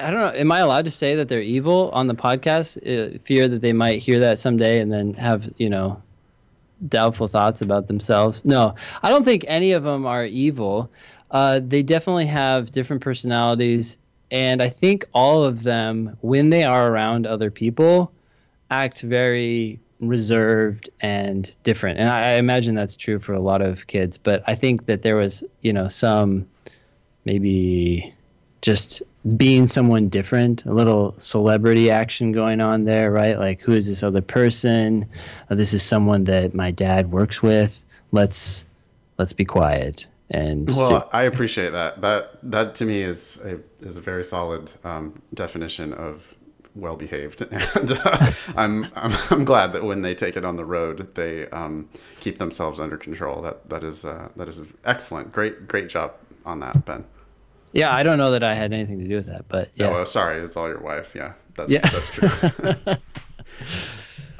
don't know. Am I allowed to say that they're evil on the podcast? Fear that they might hear that someday and then have, you know, doubtful thoughts about themselves. No, I don't think any of them are evil. They definitely have different personalities. And I think all of them, when they are around other people, act very reserved and different. And I imagine that's true for a lot of kids. But I think that there was, you know, some maybe just being someone different, a little celebrity action going on there, right? Like, who is this other person? This is someone that my dad works with. Let's be quiet. And I appreciate that. That to me is a very solid definition of well behaved. And I'm glad that when they take it on the road, they keep themselves under control. That is excellent. Great job on that, Ben. Yeah, I don't know that I had anything to do with that, but yeah. Oh, sorry, it's all your wife. Yeah, that's true.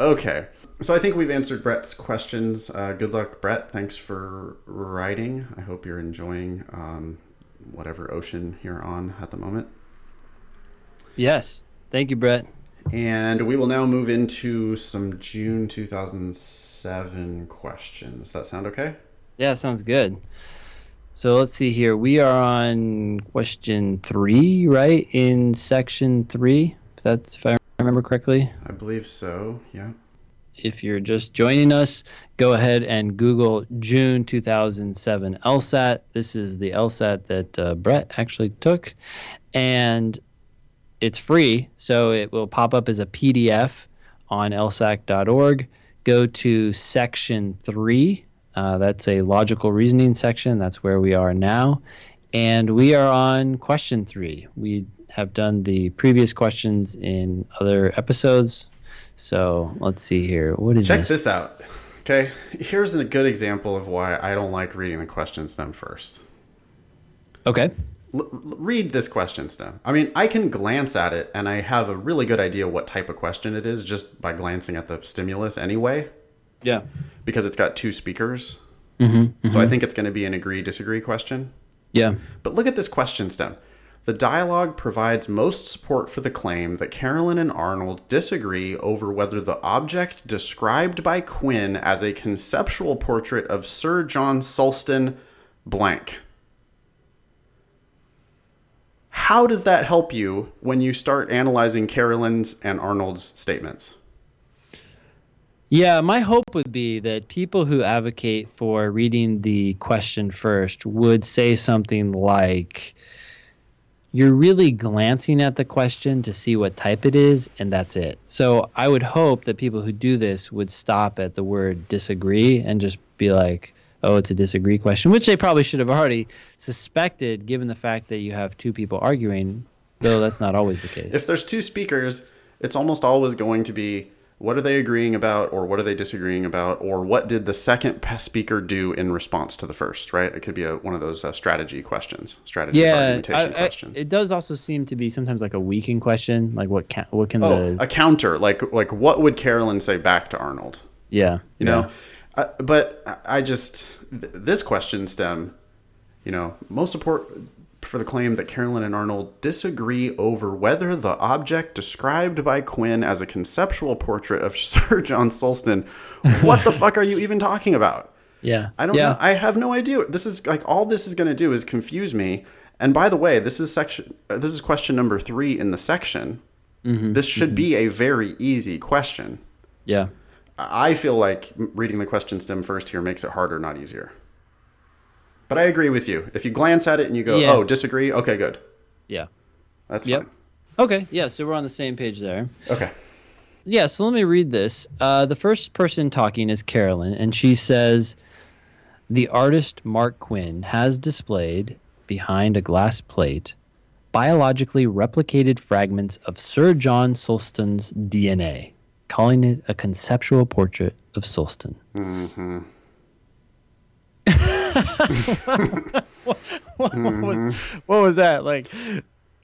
Okay, so I think we've answered Brett's questions. Good luck, Brett. Thanks for writing. I hope you're enjoying whatever ocean you're on at the moment. Yes, thank you, Brett. And we will now move into some June 2007 questions. Does that sound okay? Yeah, sounds good. So let's see here. We are on question 3, right? In section 3, if I remember correctly. I believe so, yeah. If you're just joining us, go ahead and Google June 2007 LSAT. This is the LSAT that Brett actually took, and it's free. So it will pop up as a PDF on LSAC.org. Go to section 3. That's a logical reasoning section. That's where we are now. And we are on question 3. We have done the previous questions in other episodes. So let's see here. What is this? Check this out. Okay. Here's a good example of why I don't like reading the question stem first. Okay. Read this question stem. I mean, I can glance at it and I have a really good idea what type of question it is just by glancing at the stimulus anyway. Yeah. Because it's got two speakers. Mm-hmm, mm-hmm. So I think it's going to be an agree-disagree question. Yeah. But look at this question stem. The dialogue provides most support for the claim that Carolyn and Arnold disagree over whether the object described by Quinn as a conceptual portrait of Sir John Sulston blank. How does that help you when you start analyzing Carolyn's and Arnold's statements? Yeah, my hope would be that people who advocate for reading the question first would say something like, you're really glancing at the question to see what type it is, and that's it. So I would hope that people who do this would stop at the word disagree and just be like, oh, it's a disagree question, which they probably should have already suspected given the fact that you have two people arguing, though that's not always the case. If there's two speakers, it's almost always going to be, what are they agreeing about, or what are they disagreeing about, or what did the second speaker do in response to the first, right? It could be one of those strategy questions, argumentation questions. It does also seem to be sometimes like a weakened question, like a counter, like what would Carolyn say back to Arnold? Yeah. You know, yeah. But I just, this question stem, you know, most support for the claim that Carolyn and Arnold disagree over whether the object described by Quinn as a conceptual portrait of Sir John Sulston, what the fuck are you even talking about? Yeah. I don't know. I have no idea. This is like, all this is going to do is confuse me. And by the way, this is question number 3 in the section. Mm-hmm. This should be a very easy question. Yeah. I feel like reading the question stem first here makes it harder, not easier. But I agree with you. If you glance at it and you go, oh, disagree. Okay, good. Yeah. That's fine. Okay. Yeah. So we're on the same page there. Okay. Yeah. So let me read this. The first person talking is Carolyn, and she says, the artist Mark Quinn has displayed behind a glass plate biologically replicated fragments of Sir John Sulston's DNA, calling it a conceptual portrait of Sulston. Mm-hmm. what was that, like,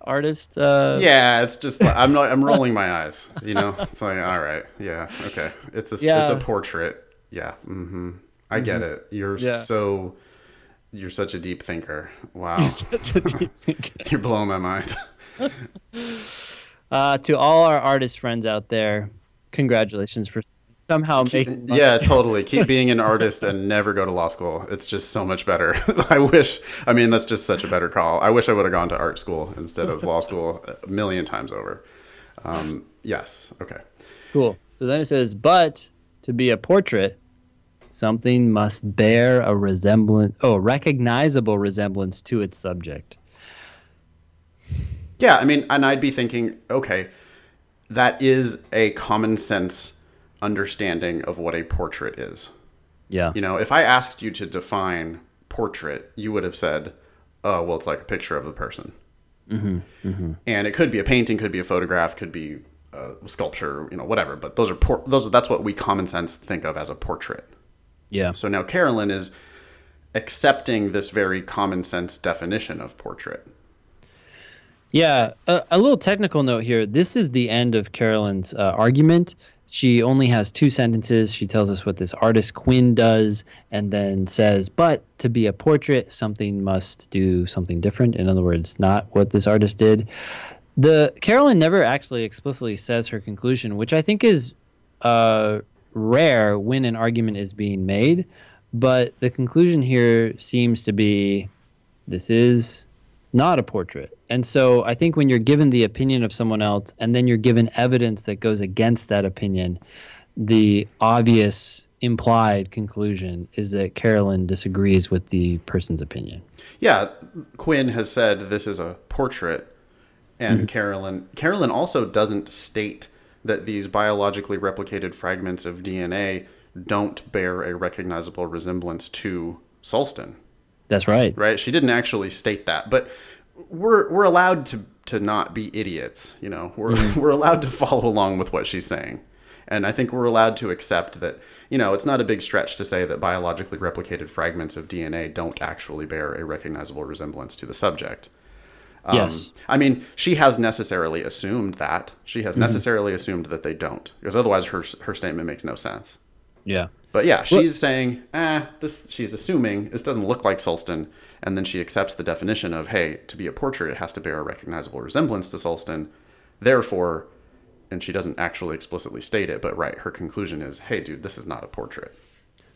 artist? It's just like, I'm rolling my eyes. You know, it's like, all right, yeah, okay, it's a portrait. Yeah, mm-hmm. I get it. You're such a deep thinker. Wow, you're such a deep thinker. You're blowing my mind. To all our artist friends out there, congratulations for somehow making money. Yeah, totally. Keep being an artist and never go to law school. It's just so much better. That's just such a better call. I wish I would have gone to art school instead of law school a million times over. Yes. Okay. Cool. So then it says, but to be a portrait, something must bear a recognizable resemblance to its subject. Yeah. I mean, and I'd be thinking, okay, that is a common sense understanding of what a portrait is. Yeah. You know, if I asked you to define portrait, you would have said, oh, well, it's like a picture of the person. Mm-hmm. Mm-hmm. And it could be a painting, could be a photograph, could be a sculpture, you know, whatever. But that's what we common sense think of as a portrait. Yeah. So now Carolyn is accepting this very common sense definition of portrait. Yeah. A little technical note here. This is the end of Carolyn's argument. She only has 2 sentences. She tells us what this artist Quinn does and then says, but to be a portrait, something must do something different. In other words, not what this artist did. Carolyn never actually explicitly says her conclusion, which I think is rare when an argument is being made. But the conclusion here seems to be, this is not a portrait. And so I think when you're given the opinion of someone else and then you're given evidence that goes against that opinion, the obvious implied conclusion is that Carolyn disagrees with the person's opinion. Yeah. Quinn has said this is a portrait. And mm-hmm. Carolyn also doesn't state that these biologically replicated fragments of DNA don't bear a recognizable resemblance to Sulston. That's right. Right. She didn't actually state that, but we're allowed to not be idiots. You know, we're allowed to follow along with what she's saying. And I think we're allowed to accept that, you know, it's not a big stretch to say that biologically replicated fragments of DNA don't actually bear a recognizable resemblance to the subject. Yes. I mean, she has necessarily assumed that. She has necessarily assumed that they don't, because otherwise her statement makes no sense. Yeah. But yeah, she's saying, she's assuming this doesn't look like Sulston. And then she accepts the definition of, hey, to be a portrait, it has to bear a recognizable resemblance to Sulston. Therefore, and she doesn't actually explicitly state it, but right, her conclusion is, hey, dude, this is not a portrait.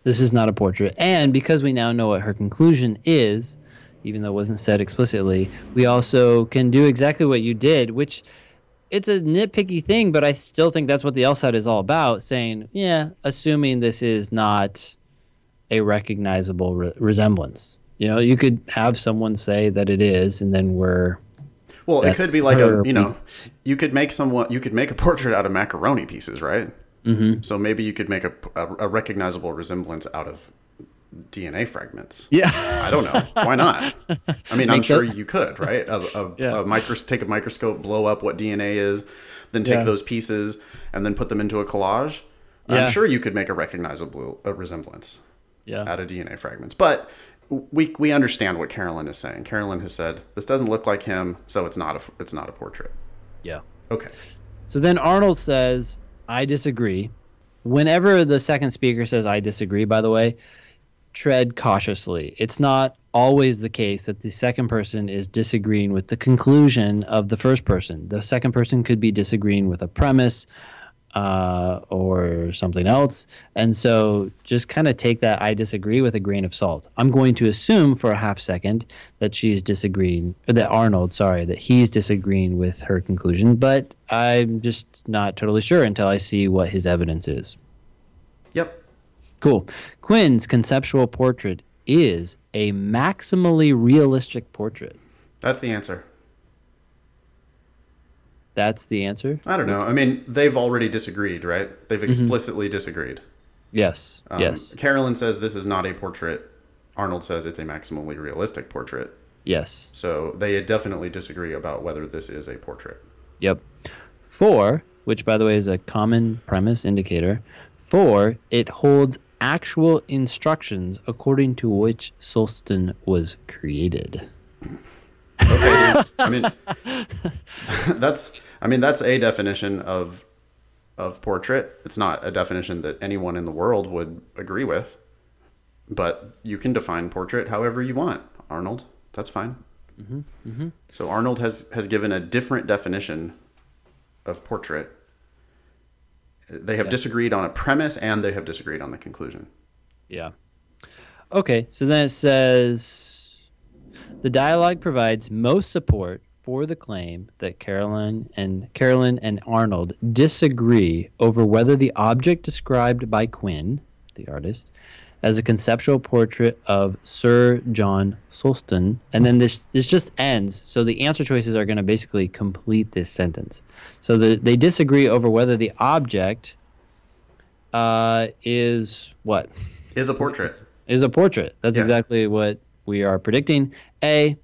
This is not a portrait. And because we now know what her conclusion is, even though it wasn't said explicitly, we also can do exactly what you did, which... it's a nitpicky thing, but I still think that's what the LSAT is all about, saying, yeah, assuming this is not a recognizable resemblance. You know, you could have someone say that it is, and then we're... Well, it could be like a, you know, you could make a portrait out of macaroni pieces, right? Mm-hmm. So maybe you could make a recognizable resemblance out of DNA fragments. Yeah. I don't know. Why not? I mean, I'm sure you could, right? Take a microscope, blow up what DNA is, then take those pieces and then put them into a collage. Yeah. I'm sure you could make a recognizable resemblance out of DNA fragments. But we understand what Carolyn is saying. Carolyn has said, this doesn't look like him, so it's not a portrait. Yeah. Okay. So then Arnold says, I disagree. Whenever the second speaker says, I disagree, by the way, tread cautiously. It's not always the case that the second person is disagreeing with the conclusion of the first person. The second person could be disagreeing with a premise or something else. And so just kind of take that I disagree with a grain of salt. I'm going to assume for a half second that she's disagreeing, or that Arnold, sorry, that he's disagreeing with her conclusion, but I'm just not totally sure until I see what his evidence is. Yep. Cool. Quinn's conceptual portrait is a maximally realistic portrait. That's the answer. That's the answer? I don't know. I mean, they've already disagreed, right? They've explicitly disagreed. Yes. Yes. Carolyn says this is not a portrait. Arnold says it's a maximally realistic portrait. Yes. So they definitely disagree about whether this is a portrait. Yep. 4, which by the way is a common premise indicator, 4, it holds actual instructions according to which Sulston was created. Okay, dude. I mean, that's a definition of portrait. It's not a definition that anyone in the world would agree with, but you can define portrait however you want, Arnold. That's fine. Mm-hmm. Mm-hmm. So Arnold has given a different definition of portrait. They have disagreed on a premise, and they have disagreed on the conclusion. Yeah. Okay, so then it says... The dialogue provides most support for the claim that Carolyn and Arnold disagree over whether the object described by Quinn, the artist, as a conceptual portrait of Sir John Sulston. And then this just ends. So the answer choices are going to basically complete this sentence. So they disagree over whether the object is what? Is a portrait. Is a portrait. That's exactly what we are predicting. A,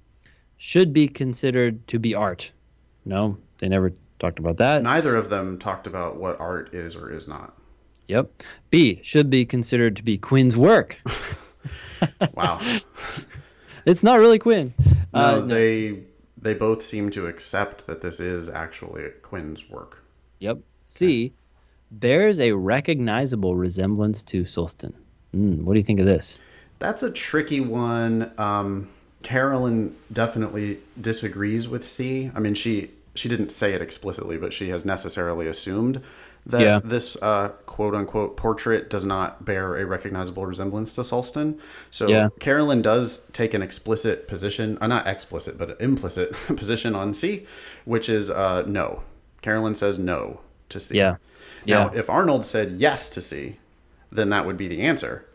should be considered to be art. No, they never talked about that. Neither of them talked about what art is or is not. Yep. B, should be considered to be Quinn's work. Wow. It's not really Quinn. No, they both seem to accept that this is actually Quinn's work. Yep. Okay. C, bears a recognizable resemblance to Sulston. What do you think of this? That's a tricky one. Carolyn definitely disagrees with C. I mean, she didn't say it explicitly, but she has necessarily assumed that this quote-unquote portrait does not bear a recognizable resemblance to Sulston. So Carolyn does take an explicit position, not explicit, but an implicit position on C, which is no. Carolyn says no to C. Yeah. Now, if Arnold said yes to C, then that would be the answer.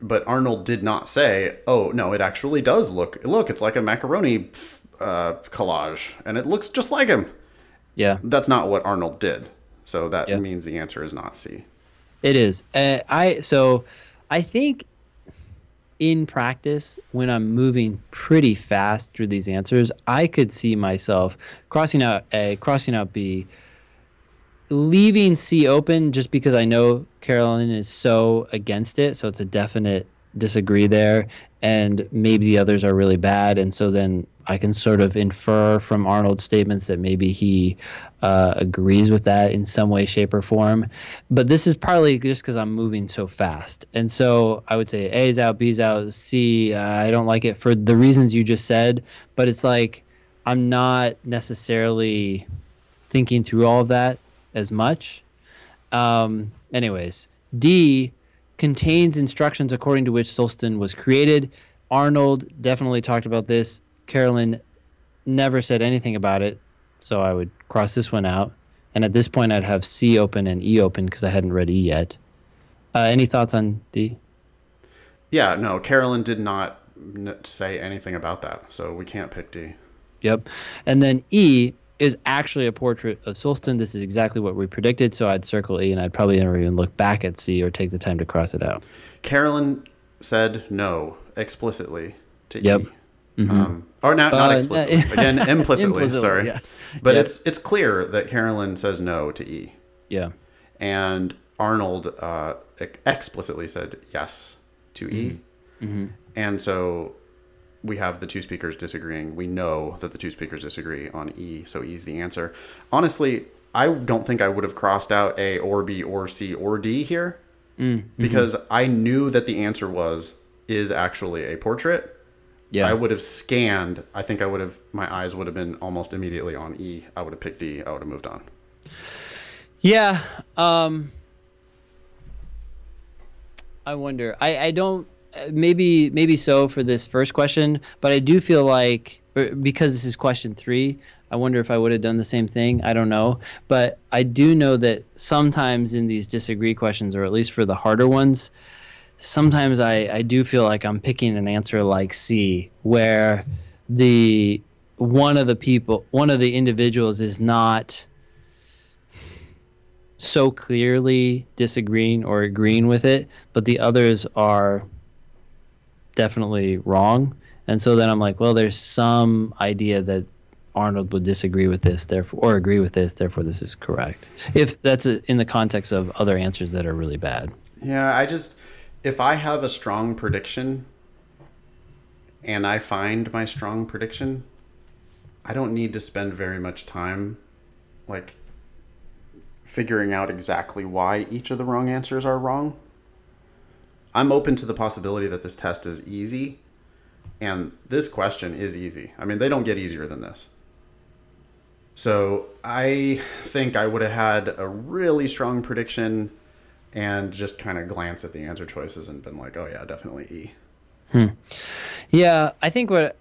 But Arnold did not say, oh, no, it actually does look, it's like a macaroni collage, and it looks just like him. Yeah. That's not what Arnold did. So that means the answer is not C. It is. I think in practice, when I'm moving pretty fast through these answers, I could see myself crossing out A, crossing out B, leaving C open just because I know Carolyn is so against it, so it's a definite disagree there, and maybe the others are really bad, and so then I can sort of infer from Arnold's statements that maybe he agrees with that in some way, shape, or form. But this is partly just because I'm moving so fast, and so I would say A's out, B's out, C, I don't like it for the reasons you just said, but it's like I'm not necessarily thinking through all of that as much. Anyways, D, contains instructions according to which Sulston was created. Arnold definitely talked about this. Carolyn never said anything about it, so I would cross this one out. And at this point, I'd have C open and E open because I hadn't read E yet. Any thoughts on D? Yeah, no, Carolyn did not say anything about that, so we can't pick D. Yep. And then E is actually a portrait of Sulston. This is exactly what we predicted, so I'd circle E, and I'd probably never even look back at C or take the time to cross it out. Carolyn said no explicitly to E. Mm-hmm. Or not explicitly. Again, implicitly, sorry. Yeah. But it's clear that Carolyn says no to E. Yeah. And Arnold explicitly said yes to E. Mm-hmm. And so... we have the two speakers disagreeing. We know that the two speakers disagree on E, so E is the answer. Honestly, I don't think I would have crossed out A or B or C or D here because I knew that the answer is actually a portrait. Yeah. I would have scanned. I think I would have, my eyes would have been almost immediately on E. I would have picked D. I would have moved on. Yeah. I wonder, I don't, maybe so for this first question, but I do feel like, because this is question 3, I wonder if I would have done the same thing. I don't know. But I do know that sometimes in these disagree questions, or at least for the harder ones, sometimes I do feel like I'm picking an answer like C, where the one of the individuals is not so clearly disagreeing or agreeing with it, but the others are definitely wrong. And so then I'm like, well, there's some idea that Arnold would disagree with this, therefore, or agree with this, therefore this is correct. If that's in the context of other answers that are really bad. Yeah, if I have a strong prediction and I find my strong prediction, I don't need to spend very much time like figuring out exactly why each of the wrong answers are wrong. I'm open to the possibility that this test is easy, and this question is easy. I mean, they don't get easier than this. So I think I would have had a really strong prediction and just kind of glance at the answer choices and been like, oh yeah, definitely E. Yeah, I think what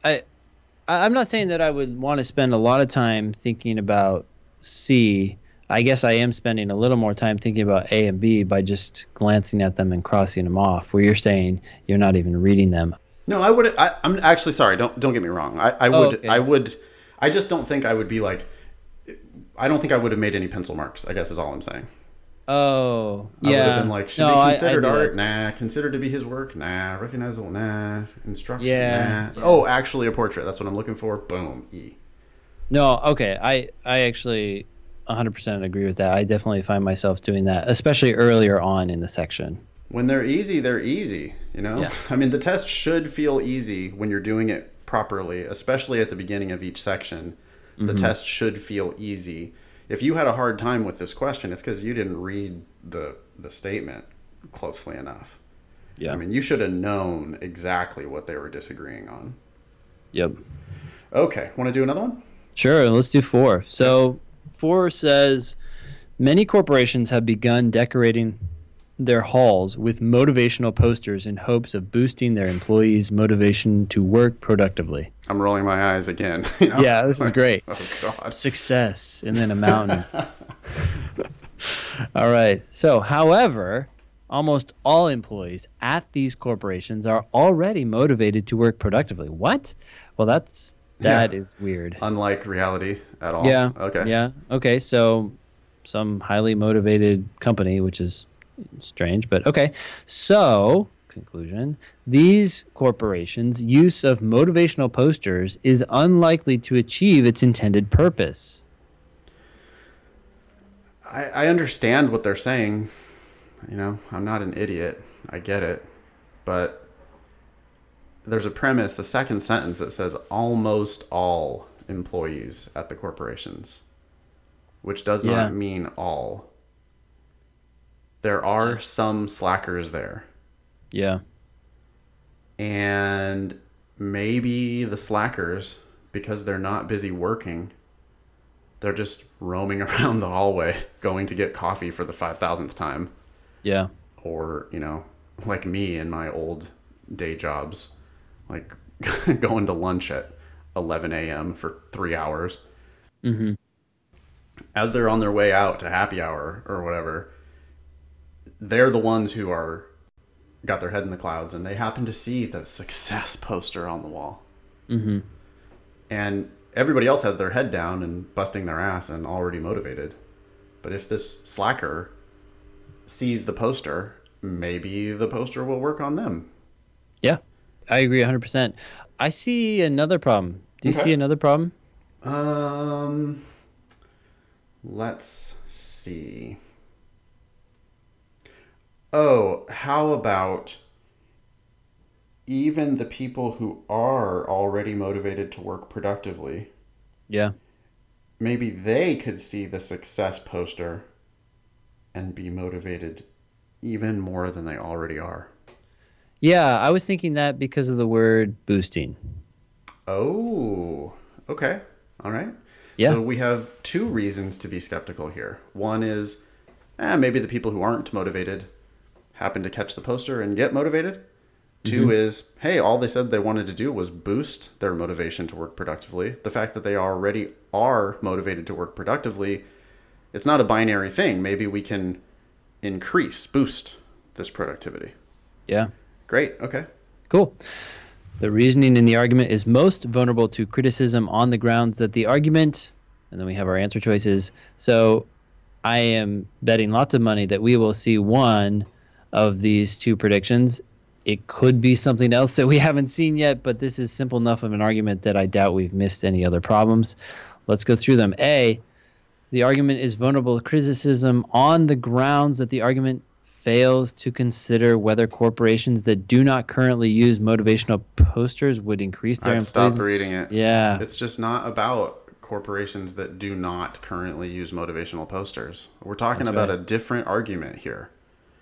I'm not saying that I would want to spend a lot of time thinking about C. I guess I am spending a little more time thinking about A and B by just glancing at them and crossing them off, where you're saying you're not even reading them. No, I would. I'm actually sorry. Don't get me wrong. I would. I would. I just don't think I would be like. I don't think I would have made any pencil marks, I guess is all I'm saying. Oh, yeah. I would have been like, should be considered art? Nah. Considered to be his work? Nah. Recognizable? Nah. Instruction? Yeah. Nah. Oh, actually a portrait. That's what I'm looking for. Boom. E. No. Okay. I actually 100% agree with that. I definitely find myself doing that, especially earlier on in the section. When they're easy, they're easy, you know? Yeah. I mean, the test should feel easy when you're doing it properly, especially at the beginning of each section. The test should feel easy. If you had a hard time with this question, it's because you didn't read the statement closely enough. Yeah. I mean, you should have known exactly what they were disagreeing on. Yep. Okay. Want to do another one? Sure. Let's do 4. So 4 says, many corporations have begun decorating their halls with motivational posters in hopes of boosting their employees' motivation to work productively. I'm rolling my eyes again. You know? Yeah, this is great. Oh, God. Success, and then a mountain. All right. So, however, almost all employees at these corporations are already motivated to work productively. What? Well, that is weird. Unlike reality at all. Yeah. Okay. Yeah. Okay. So, some highly motivated company, which is strange, but okay. So, conclusion, these corporations' use of motivational posters is unlikely to achieve its intended purpose. I understand what they're saying. You know, I'm not an idiot. I get it. But there's a premise, the second sentence, that says almost all employees at the corporations, which does not mean all. There are some slackers there. Yeah. And maybe the slackers, because they're not busy working, they're just roaming around the hallway going to get coffee for the 5,000th time. Yeah. Or, you know, like me in my old day jobs, like going to lunch at 11 a.m. for 3 hours. Mm-hmm. As they're on their way out to happy hour or whatever, they're the ones who got their head in the clouds, and they happen to see the success poster on the wall. Mm-hmm. And everybody else has their head down and busting their ass and already motivated. But if this slacker sees the poster, maybe the poster will work on them. Yeah, I agree 100%. I see another problem. Do you see another problem? Let's see. Oh, how about even the people who are already motivated to work productively? Yeah. Maybe they could see the success poster and be motivated even more than they already are. Yeah, I was thinking that because of the word boosting. Oh, okay. All right. Yeah. So we have two reasons to be skeptical here. One is maybe the people who aren't motivated happen to catch the poster and get motivated. Two is, hey, all they said they wanted to do was boost their motivation to work productively. The fact that they already are motivated to work productively, it's not a binary thing. Maybe we can boost this productivity. Yeah. Great. Okay. Cool. The reasoning in the argument is most vulnerable to criticism on the grounds that the argument, and then we have our answer choices. So I am betting lots of money that we will see one of these two predictions. It could be something else that we haven't seen yet, but this is simple enough of an argument that I doubt we've missed any other problems. Let's go through them. A, the argument is vulnerable to criticism on the grounds that the argument fails to consider whether corporations that do not currently use motivational posters would increase their employees. Stop reading it. Yeah. It's just not about corporations that do not currently use motivational posters. We're talking about a different argument here.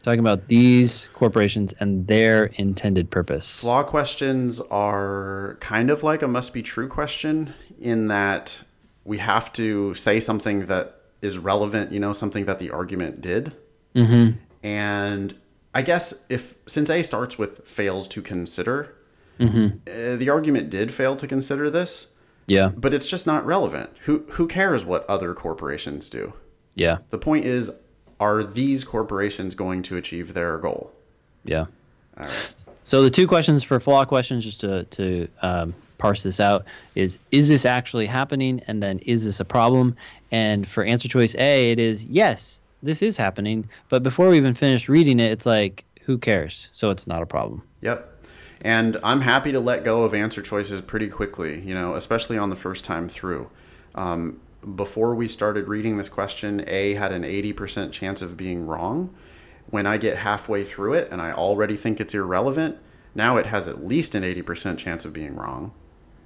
Talking about these corporations and their intended purpose. Flaw questions are kind of like a must be true question in that we have to say something that is relevant, you know, something that the argument did. Mm-hmm. And I guess since A starts with fails to consider, the argument did fail to consider this. Yeah. But it's just not relevant. Who cares what other corporations do? Yeah. The point is, are these corporations going to achieve their goal? Yeah. All right. So the two questions for flaw questions, just to parse this out, is this actually happening? And then, is this a problem? And for answer choice A, it is, yes, this is happening. But before we even finished reading it, it's like, who cares? So it's not a problem. Yep. And I'm happy to let go of answer choices pretty quickly, you know, especially on the first time through. Before we started reading this question, A had an 80% chance of being wrong. When I get halfway through it and I already think it's irrelevant, now it has at least an 80% chance of being wrong.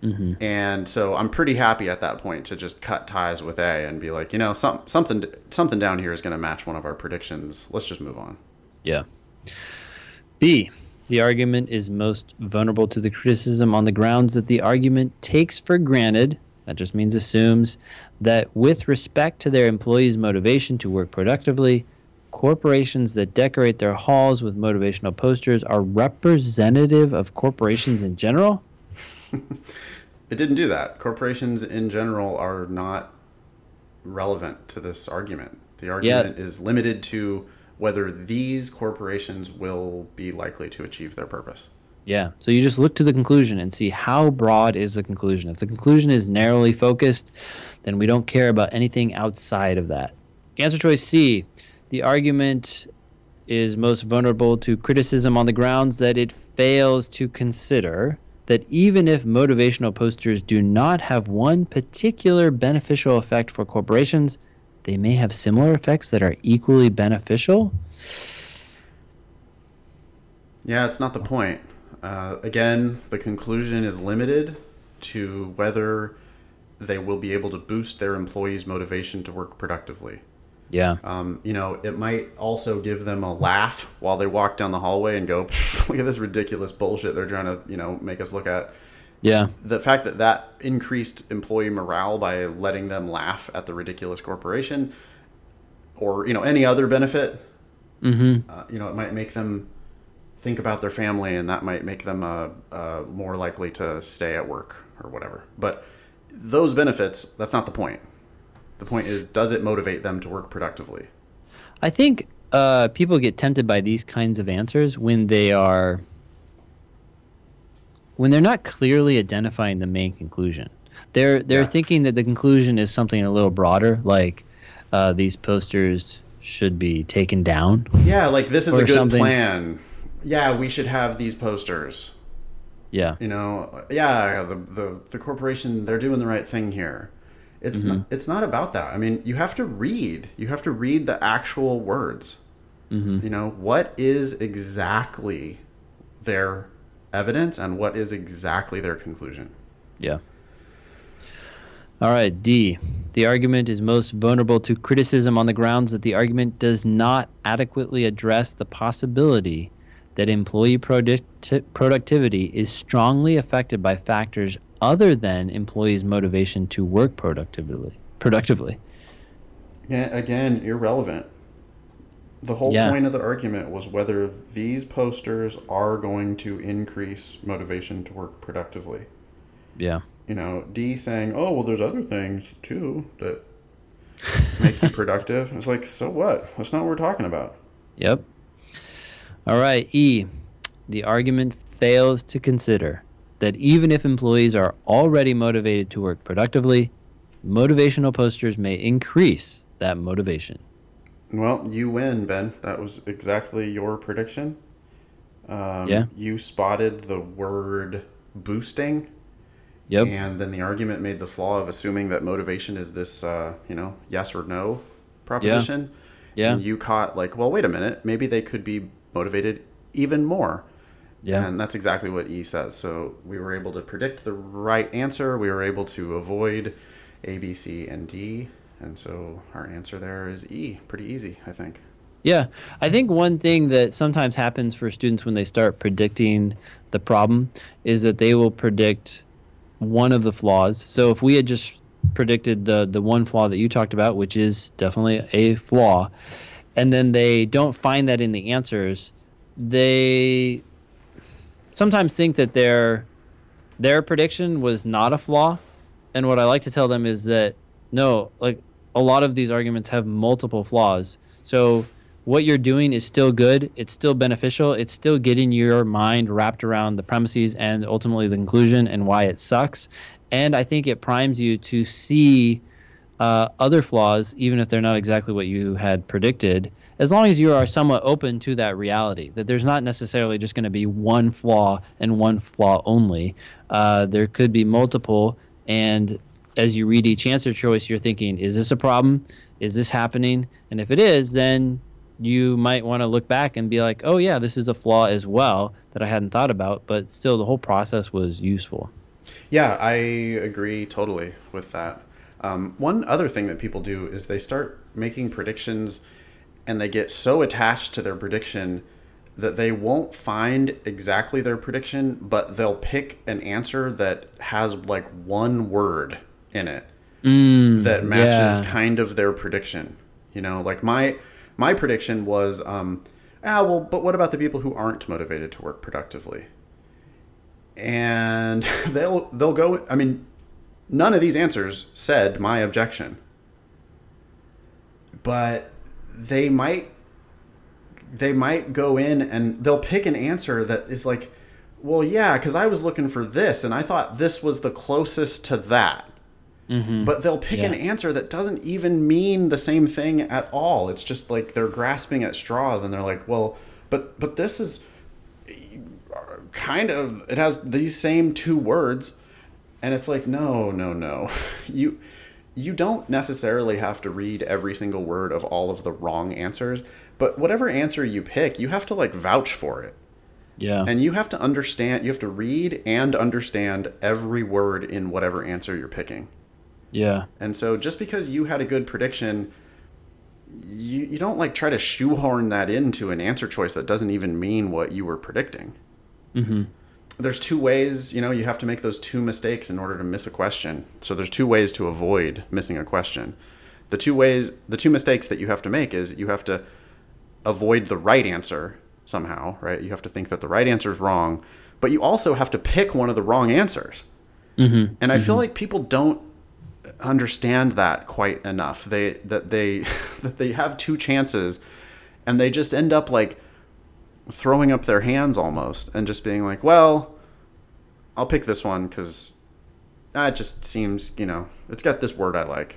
Mm-hmm. And so I'm pretty happy at that point to just cut ties with A and be like, you know, something down here is going to match one of our predictions. Let's just move on. Yeah. B, the argument is most vulnerable to the criticism on the grounds that the argument takes for granted, that just means assumes, that with respect to their employees' motivation to work productively, corporations that decorate their halls with motivational posters are representative of corporations in general? It didn't do that. Corporations in general are not relevant to this argument. The argument is limited to whether these corporations will be likely to achieve their purpose. Yeah. So you just look to the conclusion and see how broad is the conclusion. If the conclusion is narrowly focused, then we don't care about anything outside of that. Answer choice C, the argument is most vulnerable to criticism on the grounds that it fails to consider that even if motivational posters do not have one particular beneficial effect for corporations, they may have similar effects that are equally beneficial. Yeah, it's not the point. Again, the conclusion is limited to whether they will be able to boost their employees' motivation to work productively. Yeah. You know, it might also give them a laugh while they walk down the hallway and go, look at this ridiculous bullshit they're trying to, you know, make us look at. Yeah. The fact that that increased employee morale by letting them laugh at the ridiculous corporation or, you know, any other benefit, you know, it might make them think about their family, and that might make them more likely to stay at work or whatever. But those benefits, that's not the point. The point is, does it motivate them to work productively? I think people get tempted by these kinds of answers when they're not clearly identifying the main conclusion. They're thinking that the conclusion is something a little broader, like these posters should be taken down. Yeah, like this is a good plan. Yeah, we should have these posters. Yeah. You know, yeah, the corporation, they're doing the right thing here. It's not about that. I mean, you have to read. You have to read the actual words. Mm-hmm. You know, what is exactly their evidence and what is exactly their conclusion? Yeah. All right, D, the argument is most vulnerable to criticism on the grounds that the argument does not adequately address the possibility that employee productivity is strongly affected by factors other than employees' motivation to work productively. Yeah, again, irrelevant. The whole point of the argument was whether these posters are going to increase motivation to work productively. Yeah. You know, D saying, oh, well, there's other things, too, that make you productive. It's like, so what? That's not what we're talking about. Yep. All right, E, the argument fails to consider that even if employees are already motivated to work productively, motivational posters may increase that motivation. Well, you win, Ben. That was exactly your prediction. You spotted the word boosting. Yep. And then the argument made the flaw of assuming that motivation is this, yes or no proposition. Yeah. And you caught like, well, wait a minute, maybe they could be motivated even more. Yeah. And that's exactly what E says. So we were able to predict the right answer. We were able to avoid A, B, C, and D. And so our answer there is E. Pretty easy, I think. Yeah. I think one thing that sometimes happens for students when they start predicting the problem is that they will predict one of the flaws. So if we had just predicted the one flaw that you talked about, which is definitely a flaw, and then they don't find that in the answers, they sometimes think that their prediction was not a flaw. And what I like to tell them is that no, like a lot of these arguments have multiple flaws. So what you're doing is still good. It's still beneficial. It's still getting your mind wrapped around the premises and ultimately the conclusion and why it sucks. And I think it primes you to see other flaws, even if they're not exactly what you had predicted, as long as you are somewhat open to that reality, that there's not necessarily just going to be one flaw and one flaw only. There could be multiple, and as you read each answer choice, you're thinking, is this a problem? Is this happening? And if it is, then you might want to look back and be like, oh, yeah, this is a flaw as well that I hadn't thought about, but still the whole process was useful. Yeah, I agree totally with that. One other thing that people do is they start making predictions and they get so attached to their prediction that they won't find exactly their prediction, but they'll pick an answer that has like one word in it that matches kind of their prediction. You know, like my prediction was, but what about the people who aren't motivated to work productively? And they'll go, I mean, none of these answers said my objection, but they might go in and they'll pick an answer that is like, well, yeah, because I was looking for this and I thought this was the closest to that. Mm-hmm. But they'll pick an answer that doesn't even mean the same thing at all. It's just like they're grasping at straws and they're like, well, but this is kind of, it has these same two words. And it's like, no. You don't necessarily have to read every single word of all of the wrong answers. But whatever answer you pick, you have to like vouch for it. Yeah. And you have to understand, you have to read and understand every word in whatever answer you're picking. Yeah. And so just because you had a good prediction, you don't like try to shoehorn that into an answer choice that doesn't even mean what you were predicting. Mm-hmm. There's two ways, you know, you have to make those two mistakes in order to miss a question. So there's two ways to avoid missing a question. The two mistakes that you have to make is you have to avoid the right answer somehow, right? You have to think that the right answer is wrong, but you also have to pick one of the wrong answers. Mm-hmm. And I feel like people don't understand that quite enough. They have two chances and they just end up like throwing up their hands almost and just being like, well, I'll pick this one because it just seems, you know, it's got this word I like.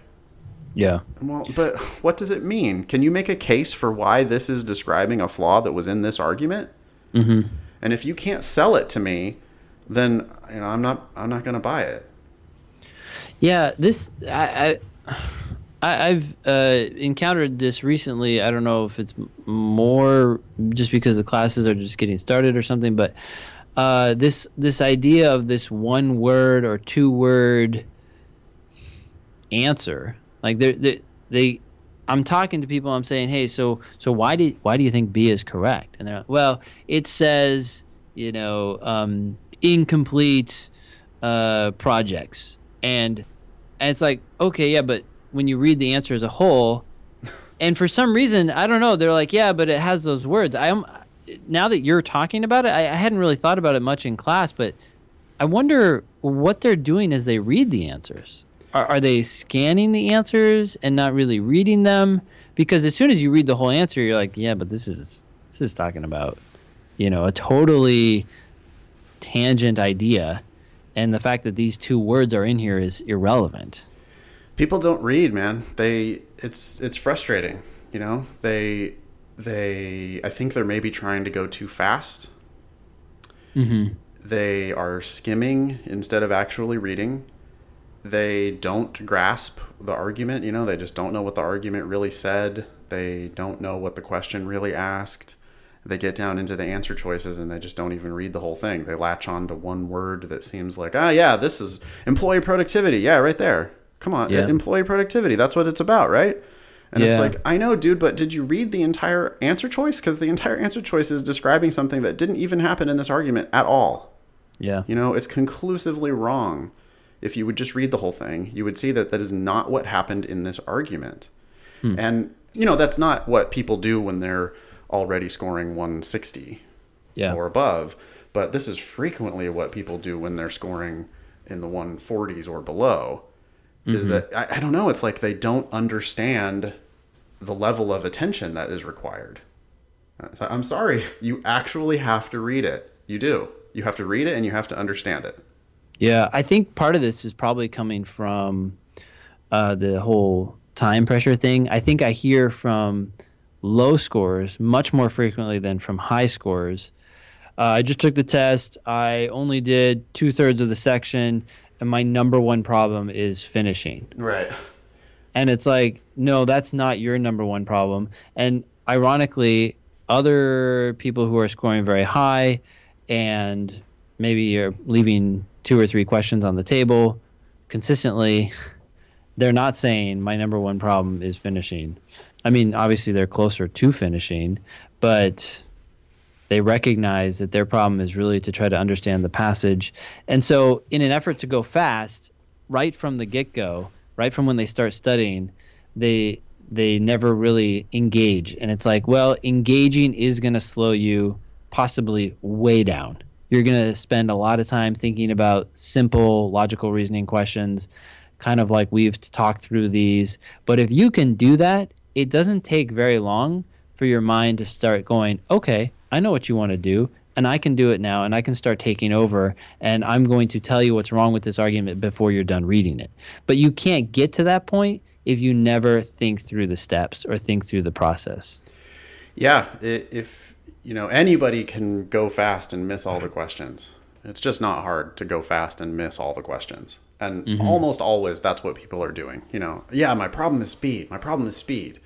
Yeah. Well, but what does it mean? Can you make a case for why this is describing a flaw that was in this argument? Mm-hmm. And if you can't sell it to me, then, you know, I'm not going to buy it. Yeah, this I've encountered this recently. I don't know if it's more just because the classes are just getting started or something, but this idea of this one word or two word answer, like they I'm talking to people. I'm saying, hey, so why do you think B is correct? And they're like, well, it says, incomplete projects, and it's like, okay, yeah, but when you read the answer as a whole, and for some reason, I don't know, they're like, yeah, but it has those words. Now that you're talking about it, I hadn't really thought about it much in class, but I wonder what they're doing as they read the answers. Are they scanning the answers and not really reading them? Because as soon as you read the whole answer, you're like, yeah, but this is talking about, a totally tangent idea, and the fact that these two words are in here is irrelevant. People don't read, man. It's frustrating, I think they're maybe trying to go too fast. Mm-hmm. They are skimming instead of actually reading. They don't grasp the argument. They just don't know what the argument really said. They don't know what the question really asked. They get down into the answer choices and they just don't even read the whole thing. They latch on to one word that seems like, yeah, this is employee productivity. Yeah, right there. Come on. Yeah. Employee productivity. That's what it's about, right? And It's like, I know, dude, but did you read the entire answer choice? Because the entire answer choice is describing something that didn't even happen in this argument at all. Yeah. It's conclusively wrong. If you would just read the whole thing, you would see that is not what happened in this argument. Hmm. And, that's not what people do when they're already scoring 160 or above. But this is frequently what people do when they're scoring in the 140s or below. Mm-hmm. Is that, I don't know, it's like they don't understand the level of attention that is required. So I'm sorry, you actually have to read it. You do. You have to read it and you have to understand it. Yeah, I think part of this is probably coming from the whole time pressure thing. I think I hear from low scorers much more frequently than from high scorers. I just took the test. I only did 2/3 of the section, and my number one problem is finishing. Right. And it's like, no, that's not your number one problem. And ironically, other people who are scoring very high and maybe you're leaving 2 or 3 questions on the table consistently, they're not saying my number one problem is finishing. I mean, obviously they're closer to finishing, but they recognize that their problem is really to try to understand the passage. And so in an effort to go fast, right from the get-go, right from when they start studying, they never really engage. And it's like, well, engaging is going to slow you possibly way down. You're going to spend a lot of time thinking about simple logical reasoning questions, kind of like we've talked through these. But if you can do that, it doesn't take very long for your mind to start going, okay, I know what you want to do, and I can do it now, and I can start taking over, and I'm going to tell you what's wrong with this argument before you're done reading it. But you can't get to that point if you never think through the steps or think through the process. Yeah, if anybody can go fast and miss all the questions. It's just not hard to go fast and miss all the questions. And almost always that's what people are doing. My problem is speed. My problem is speed.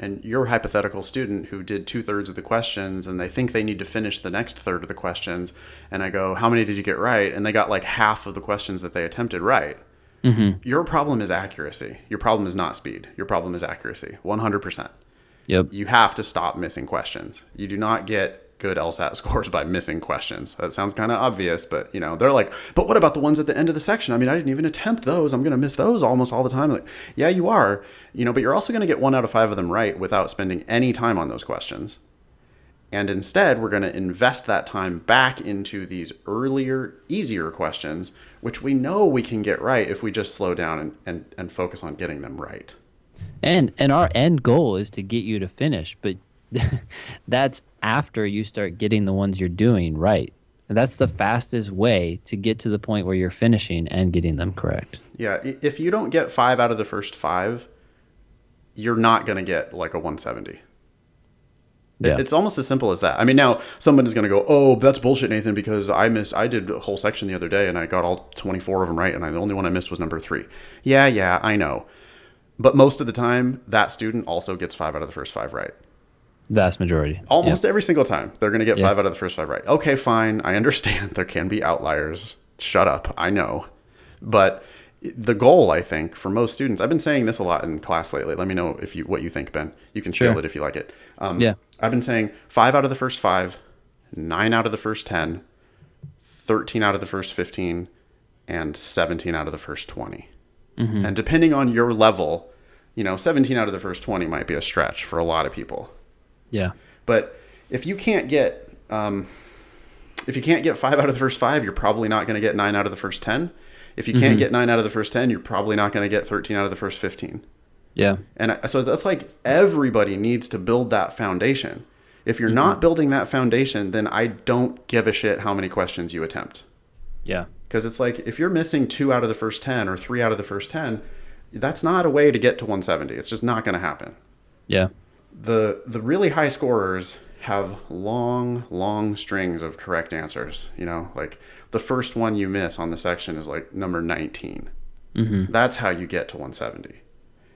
And your hypothetical student who did 2/3 of the questions and they think they need to finish the next third of the questions. And I go, how many did you get right? And they got like half of the questions that they attempted right. Mm-hmm. Your problem is accuracy. Your problem is not speed. Your problem is accuracy. 100%. Yep. You have to stop missing questions. You do not get good LSAT scores by missing questions. That sounds kind of obvious, but they're like, but what about the ones at the end of the section? I mean, I didn't even attempt those. I'm going to miss those almost all the time. Like, yeah, you are, but you're also going to get 1 out of 5 of them right without spending any time on those questions. And instead, we're going to invest that time back into these earlier, easier questions, which we know we can get right if we just slow down and focus on getting them right. And our end goal is to get you to finish, but that's after you start getting the ones you're doing right. And that's the fastest way to get to the point where you're finishing and getting them correct. Yeah, if you don't get 5 out of the first 5, you're not going to get like a 170. Yeah. It's almost as simple as that. I mean, now someone is going to go, oh, that's bullshit, Nathan, because I did a whole section the other day and I got all 24 of them right, and the only one I missed was number 3. Yeah, I know. But most of the time, that student also gets 5 out of the first 5 right. Vast majority. Almost every single time, they're going to get 5 out of the first 5 right. Okay, fine. I understand there can be outliers. Shut up. I know. But the goal, I think, for most students, I've been saying this a lot in class lately. Let me know if you what you think, Ben. You can chill it if you like it. Yeah. I've been saying 5 out of the first 5, 9 out of the first 10, 13 out of the first 15, and 17 out of the first 20. Mm-hmm. And depending on your level, 17 out of the first 20 might be a stretch for a lot of people. Yeah. But if you can't get 5 out of the first 5, you're probably not going to get 9 out of the first 10. If you can't get 9 out of the first 10, you're probably not going to get 13 out of the first 15. Yeah. And so that's like everybody needs to build that foundation. If you're not building that foundation, then I don't give a shit how many questions you attempt. Yeah. Because it's like if you're missing 2 out of the first 10 or 3 out of the first 10, that's not a way to get to 170. It's just not going to happen. Yeah. The really high scorers have long strings of correct answers. Like the first one you miss on the section is like number 19. Mm-hmm. That's how you get to 170.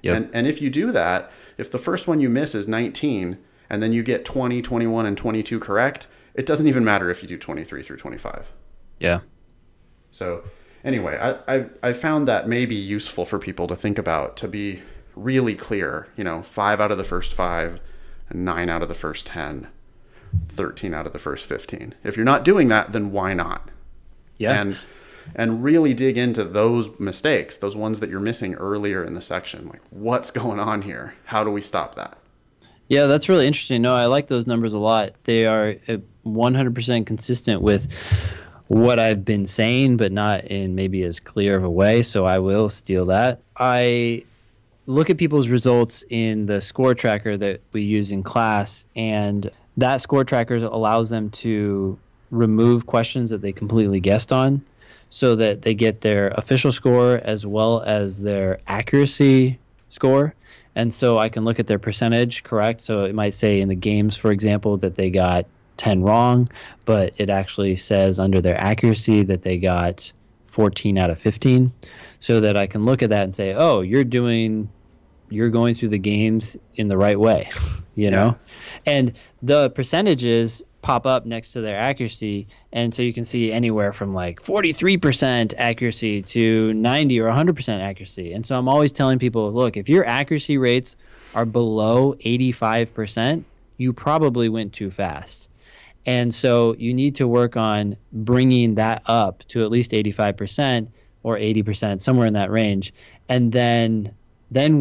Yep. And if you do that, if the first one you miss is 19 and then you get 20, 21, and 22 correct, it doesn't even matter if you do 23 through 25. Yeah. So anyway, I found that may be useful for people to think about, to be really clear, 5 out of the first 5, 9 out of the first 10, 13 out of the first 15. If you're not doing that, then why not? Yeah. And really dig into those mistakes, those ones that you're missing earlier in the section. Like, what's going on here? How do we stop that? Yeah, that's really interesting. No, I like those numbers a lot. They are 100% consistent with what I've been saying, but not in maybe as clear of a way. So I will steal that. I look at people's results in the score tracker that we use in class, and that score tracker allows them to remove questions that they completely guessed on, so that they get their official score as well as their accuracy score. And so I can look at their percentage correct. So it might say in the games, for example, that they got 10 wrong, but it actually says under their accuracy that they got 14 out of 15. So that I can look at that and say, oh, you're going through the games in the right way, you know? And the percentages pop up next to their accuracy, and so you can see anywhere from like 43% accuracy to 90 or 100% accuracy. And so I'm always telling people, look, if your accuracy rates are below 85%, you probably went too fast. And so you need to work on bringing that up to at least 85% or 80%, somewhere in that range, and then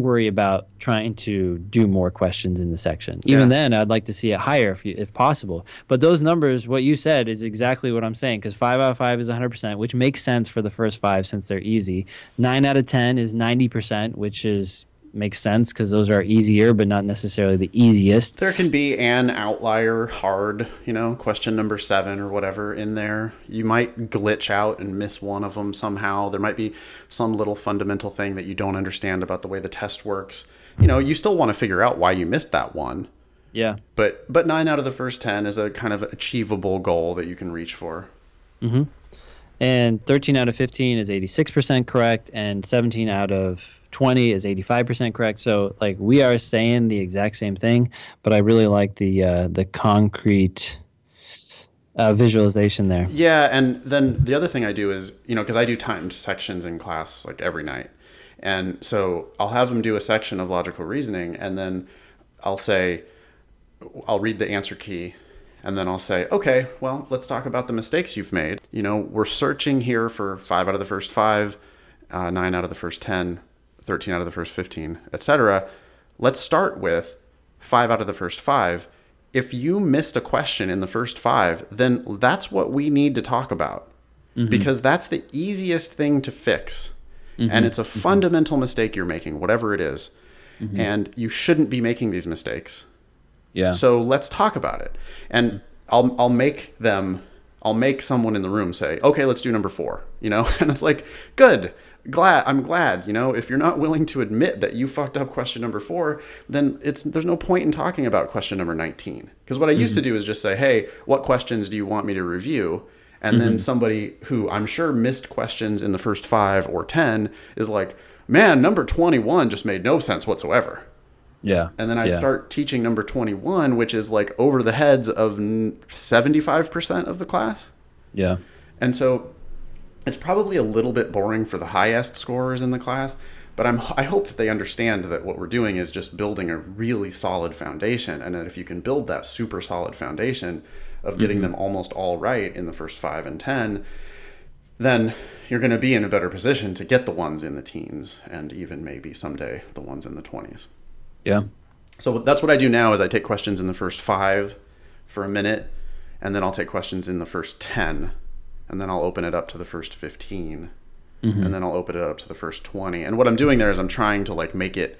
worry about trying to do more questions in the section. Even then, I'd like to see it higher if possible. But those numbers, what you said is exactly what I'm saying, because 5 out of 5 is 100%, which makes sense for the first 5 since they're easy. 9 out of 10 is 90%, which makes sense because those are easier but not necessarily the easiest. There can be an outlier hard, question number 7 or whatever in there. You might glitch out and miss one of them somehow. There might be some little fundamental thing that you don't understand about the way the test works. You still want to figure out why you missed that one. Yeah. But 9 out of the first 10 is a kind of achievable goal that you can reach for. Mm-hmm. And 13 out of 15 is 86% correct, and 17 out of 20 is 85% correct. So like we are saying the exact same thing, but I really like the concrete visualization there. Yeah, and then the other thing I do is, because I do timed sections in class like every night. And so I'll have them do a section of logical reasoning, and then I'll read the answer key. And then I'll say, okay, well, let's talk about the mistakes you've made. We're searching here for 5 out of the first 5, 9 out of the first 10, 13 out of the first 15, etc. Let's start with 5 out of the first 5. If you missed a question in the first 5, then that's what we need to talk about, because that's the easiest thing to fix. Mm-hmm. And it's a fundamental mistake you're making, whatever it is. Mm-hmm. And you shouldn't be making these mistakes. Yeah. So let's talk about it. And I'll make someone in the room say, okay, let's do number 4, and it's like, good, I'm glad, if you're not willing to admit that you fucked up question number 4, then there's no point in talking about question number 19. Because what I used to do is just say, hey, what questions do you want me to review? And then somebody who I'm sure missed questions in the first 5 or 10 is like, man, number 21 just made no sense whatsoever. Yeah. And then I'd start teaching number 21, which is like over the heads of 75% of the class. Yeah. And so It's probably a little bit boring for the highest scorers in the class, but I hope that they understand that what we're doing is just building a really solid foundation, and that if you can build that super solid foundation of getting them almost all right in the first 5 and 10, then you're going to be in a better position to get the ones in the teens and even maybe someday the ones in the 20s. Yeah. So that's what I do now is I take questions in the first 5 for a minute, and then I'll take questions in the first 10, and then I'll open it up to the first 15, and then I'll open it up to the first 20. And what I'm doing there is I'm trying to like make it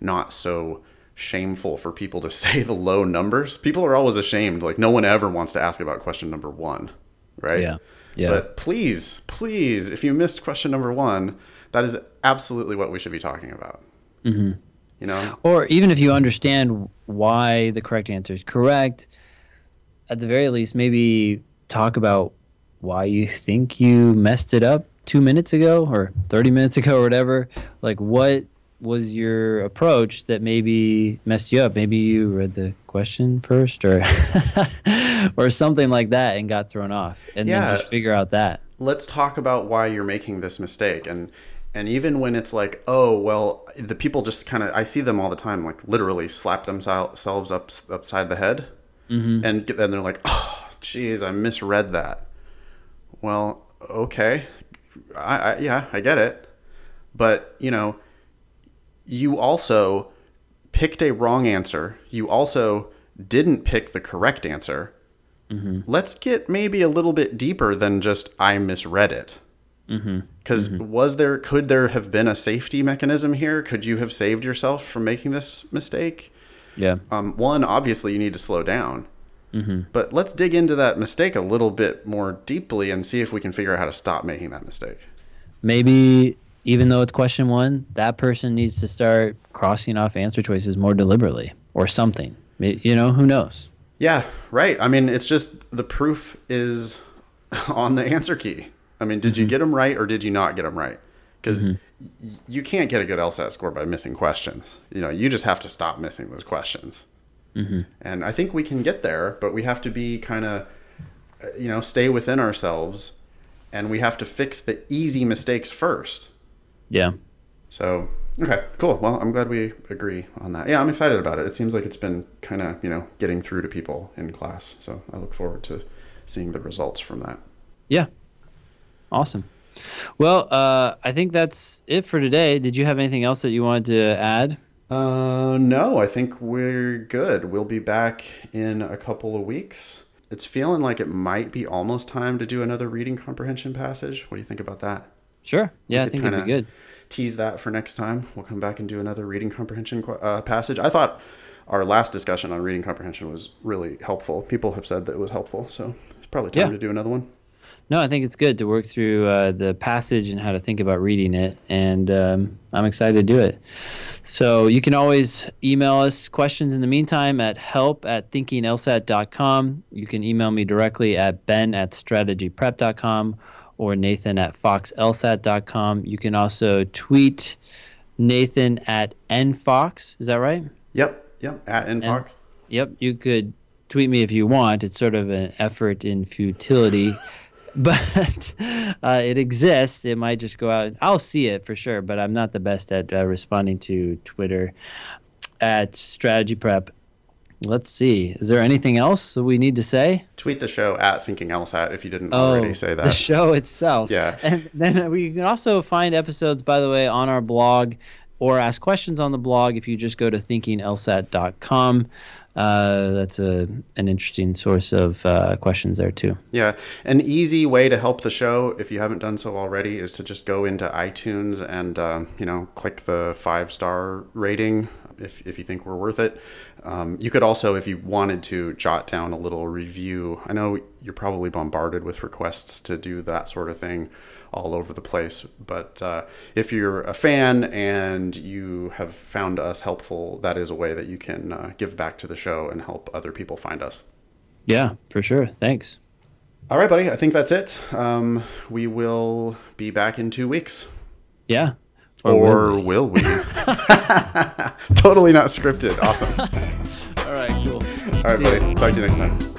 not so shameful for people to say the low numbers. People are always ashamed. Like no one ever wants to ask about question number 1, right? Yeah. But please, if you missed question number 1, that is absolutely what we should be talking about. You know? Or even if you understand why the correct answer is correct, at the very least, maybe talk about why you think you messed it up 2 minutes ago or 30 minutes ago or whatever. Like what was your approach that maybe messed you up? Maybe you read the question first or or something like that and got thrown off, and then just figure out that. Let's talk about why you're making this mistake. And even when it's like, oh, well, the people just kind of, I see them all the time, like literally slap themselves upside the head. And then they're like, oh, geez, I misread that. Well, okay. I get it. But, you know, you also picked a wrong answer. You also didn't pick the correct answer. Let's get maybe a little bit deeper than just I misread it. Because could there have been a safety mechanism here? Could you have saved yourself from making this mistake? Yeah. One, obviously you need to slow down, but let's dig into that mistake a little bit more deeply and see if we can figure out how to stop making that mistake. Maybe even though it's question 1, that person needs to start crossing off answer choices more deliberately or something, you know, who knows? Yeah. Right. I mean, it's just the proof is on the answer key. I mean, did you get them right or did you not get them right? Because you can't get a good LSAT score by missing questions. You know, you just have to stop missing those questions. And I think we can get there, but we have to be kind of, you know, stay within ourselves, and we have to fix the easy mistakes first. Yeah. So, okay, cool. Well, I'm glad we agree on that. Yeah, I'm excited about it. It seems like it's been kind of, you know, getting through to people in class. So I look forward to seeing the results from that. Yeah. Awesome. Well, I think that's it for today. Did you have anything else that you wanted to add? No, I think we're good. We'll be back in a couple of weeks. It's feeling like it might be almost time to do another reading comprehension passage. What do you think about that? Sure. Yeah, I think it'd be good. Tease that for next time. We'll come back and do another reading comprehension passage. I thought our last discussion on reading comprehension was really helpful. People have said that it was helpful, so it's probably time to do another one. No, I think it's good to work through the passage and how to think about reading it, and I'm excited to do it. So you can always email us questions in the meantime at help@thinkinglsat.com. You can email me directly at ben@strategyprep.com or nathan@foxlsat.com. You can also tweet Nathan @nfox. Is that right? Yep, @nfox. Yep, you could tweet me if you want. It's sort of an effort in futility. But it exists. It might just go out. I'll see it for sure, but I'm not the best at responding to Twitter @strategy prep. Let's see. Is there anything else that we need to say? Tweet the show @thinkinglsat if you didn't already say that. The show itself. Yeah. And then we can also find episodes, by the way, on our blog or ask questions on the blog if you just go to thinkinglsat.com. That's an interesting source of questions there too. Yeah. An easy way to help the show, if you haven't done so already, is to just go into iTunes and, you know, click the 5-star rating if you think we're worth it. You could also, if you wanted to, jot down a little review. I know you're probably bombarded with requests to do that sort of thing all over the place, but if you're a fan and you have found us helpful, that is a way that you can give back to the show and help other people find us. Yeah, for sure. Thanks. All right, buddy. I think that's it. We will be back in 2 weeks. Yeah. Or will we? Totally not scripted. Awesome. All right, cool. All right, buddy. Talk to you next time.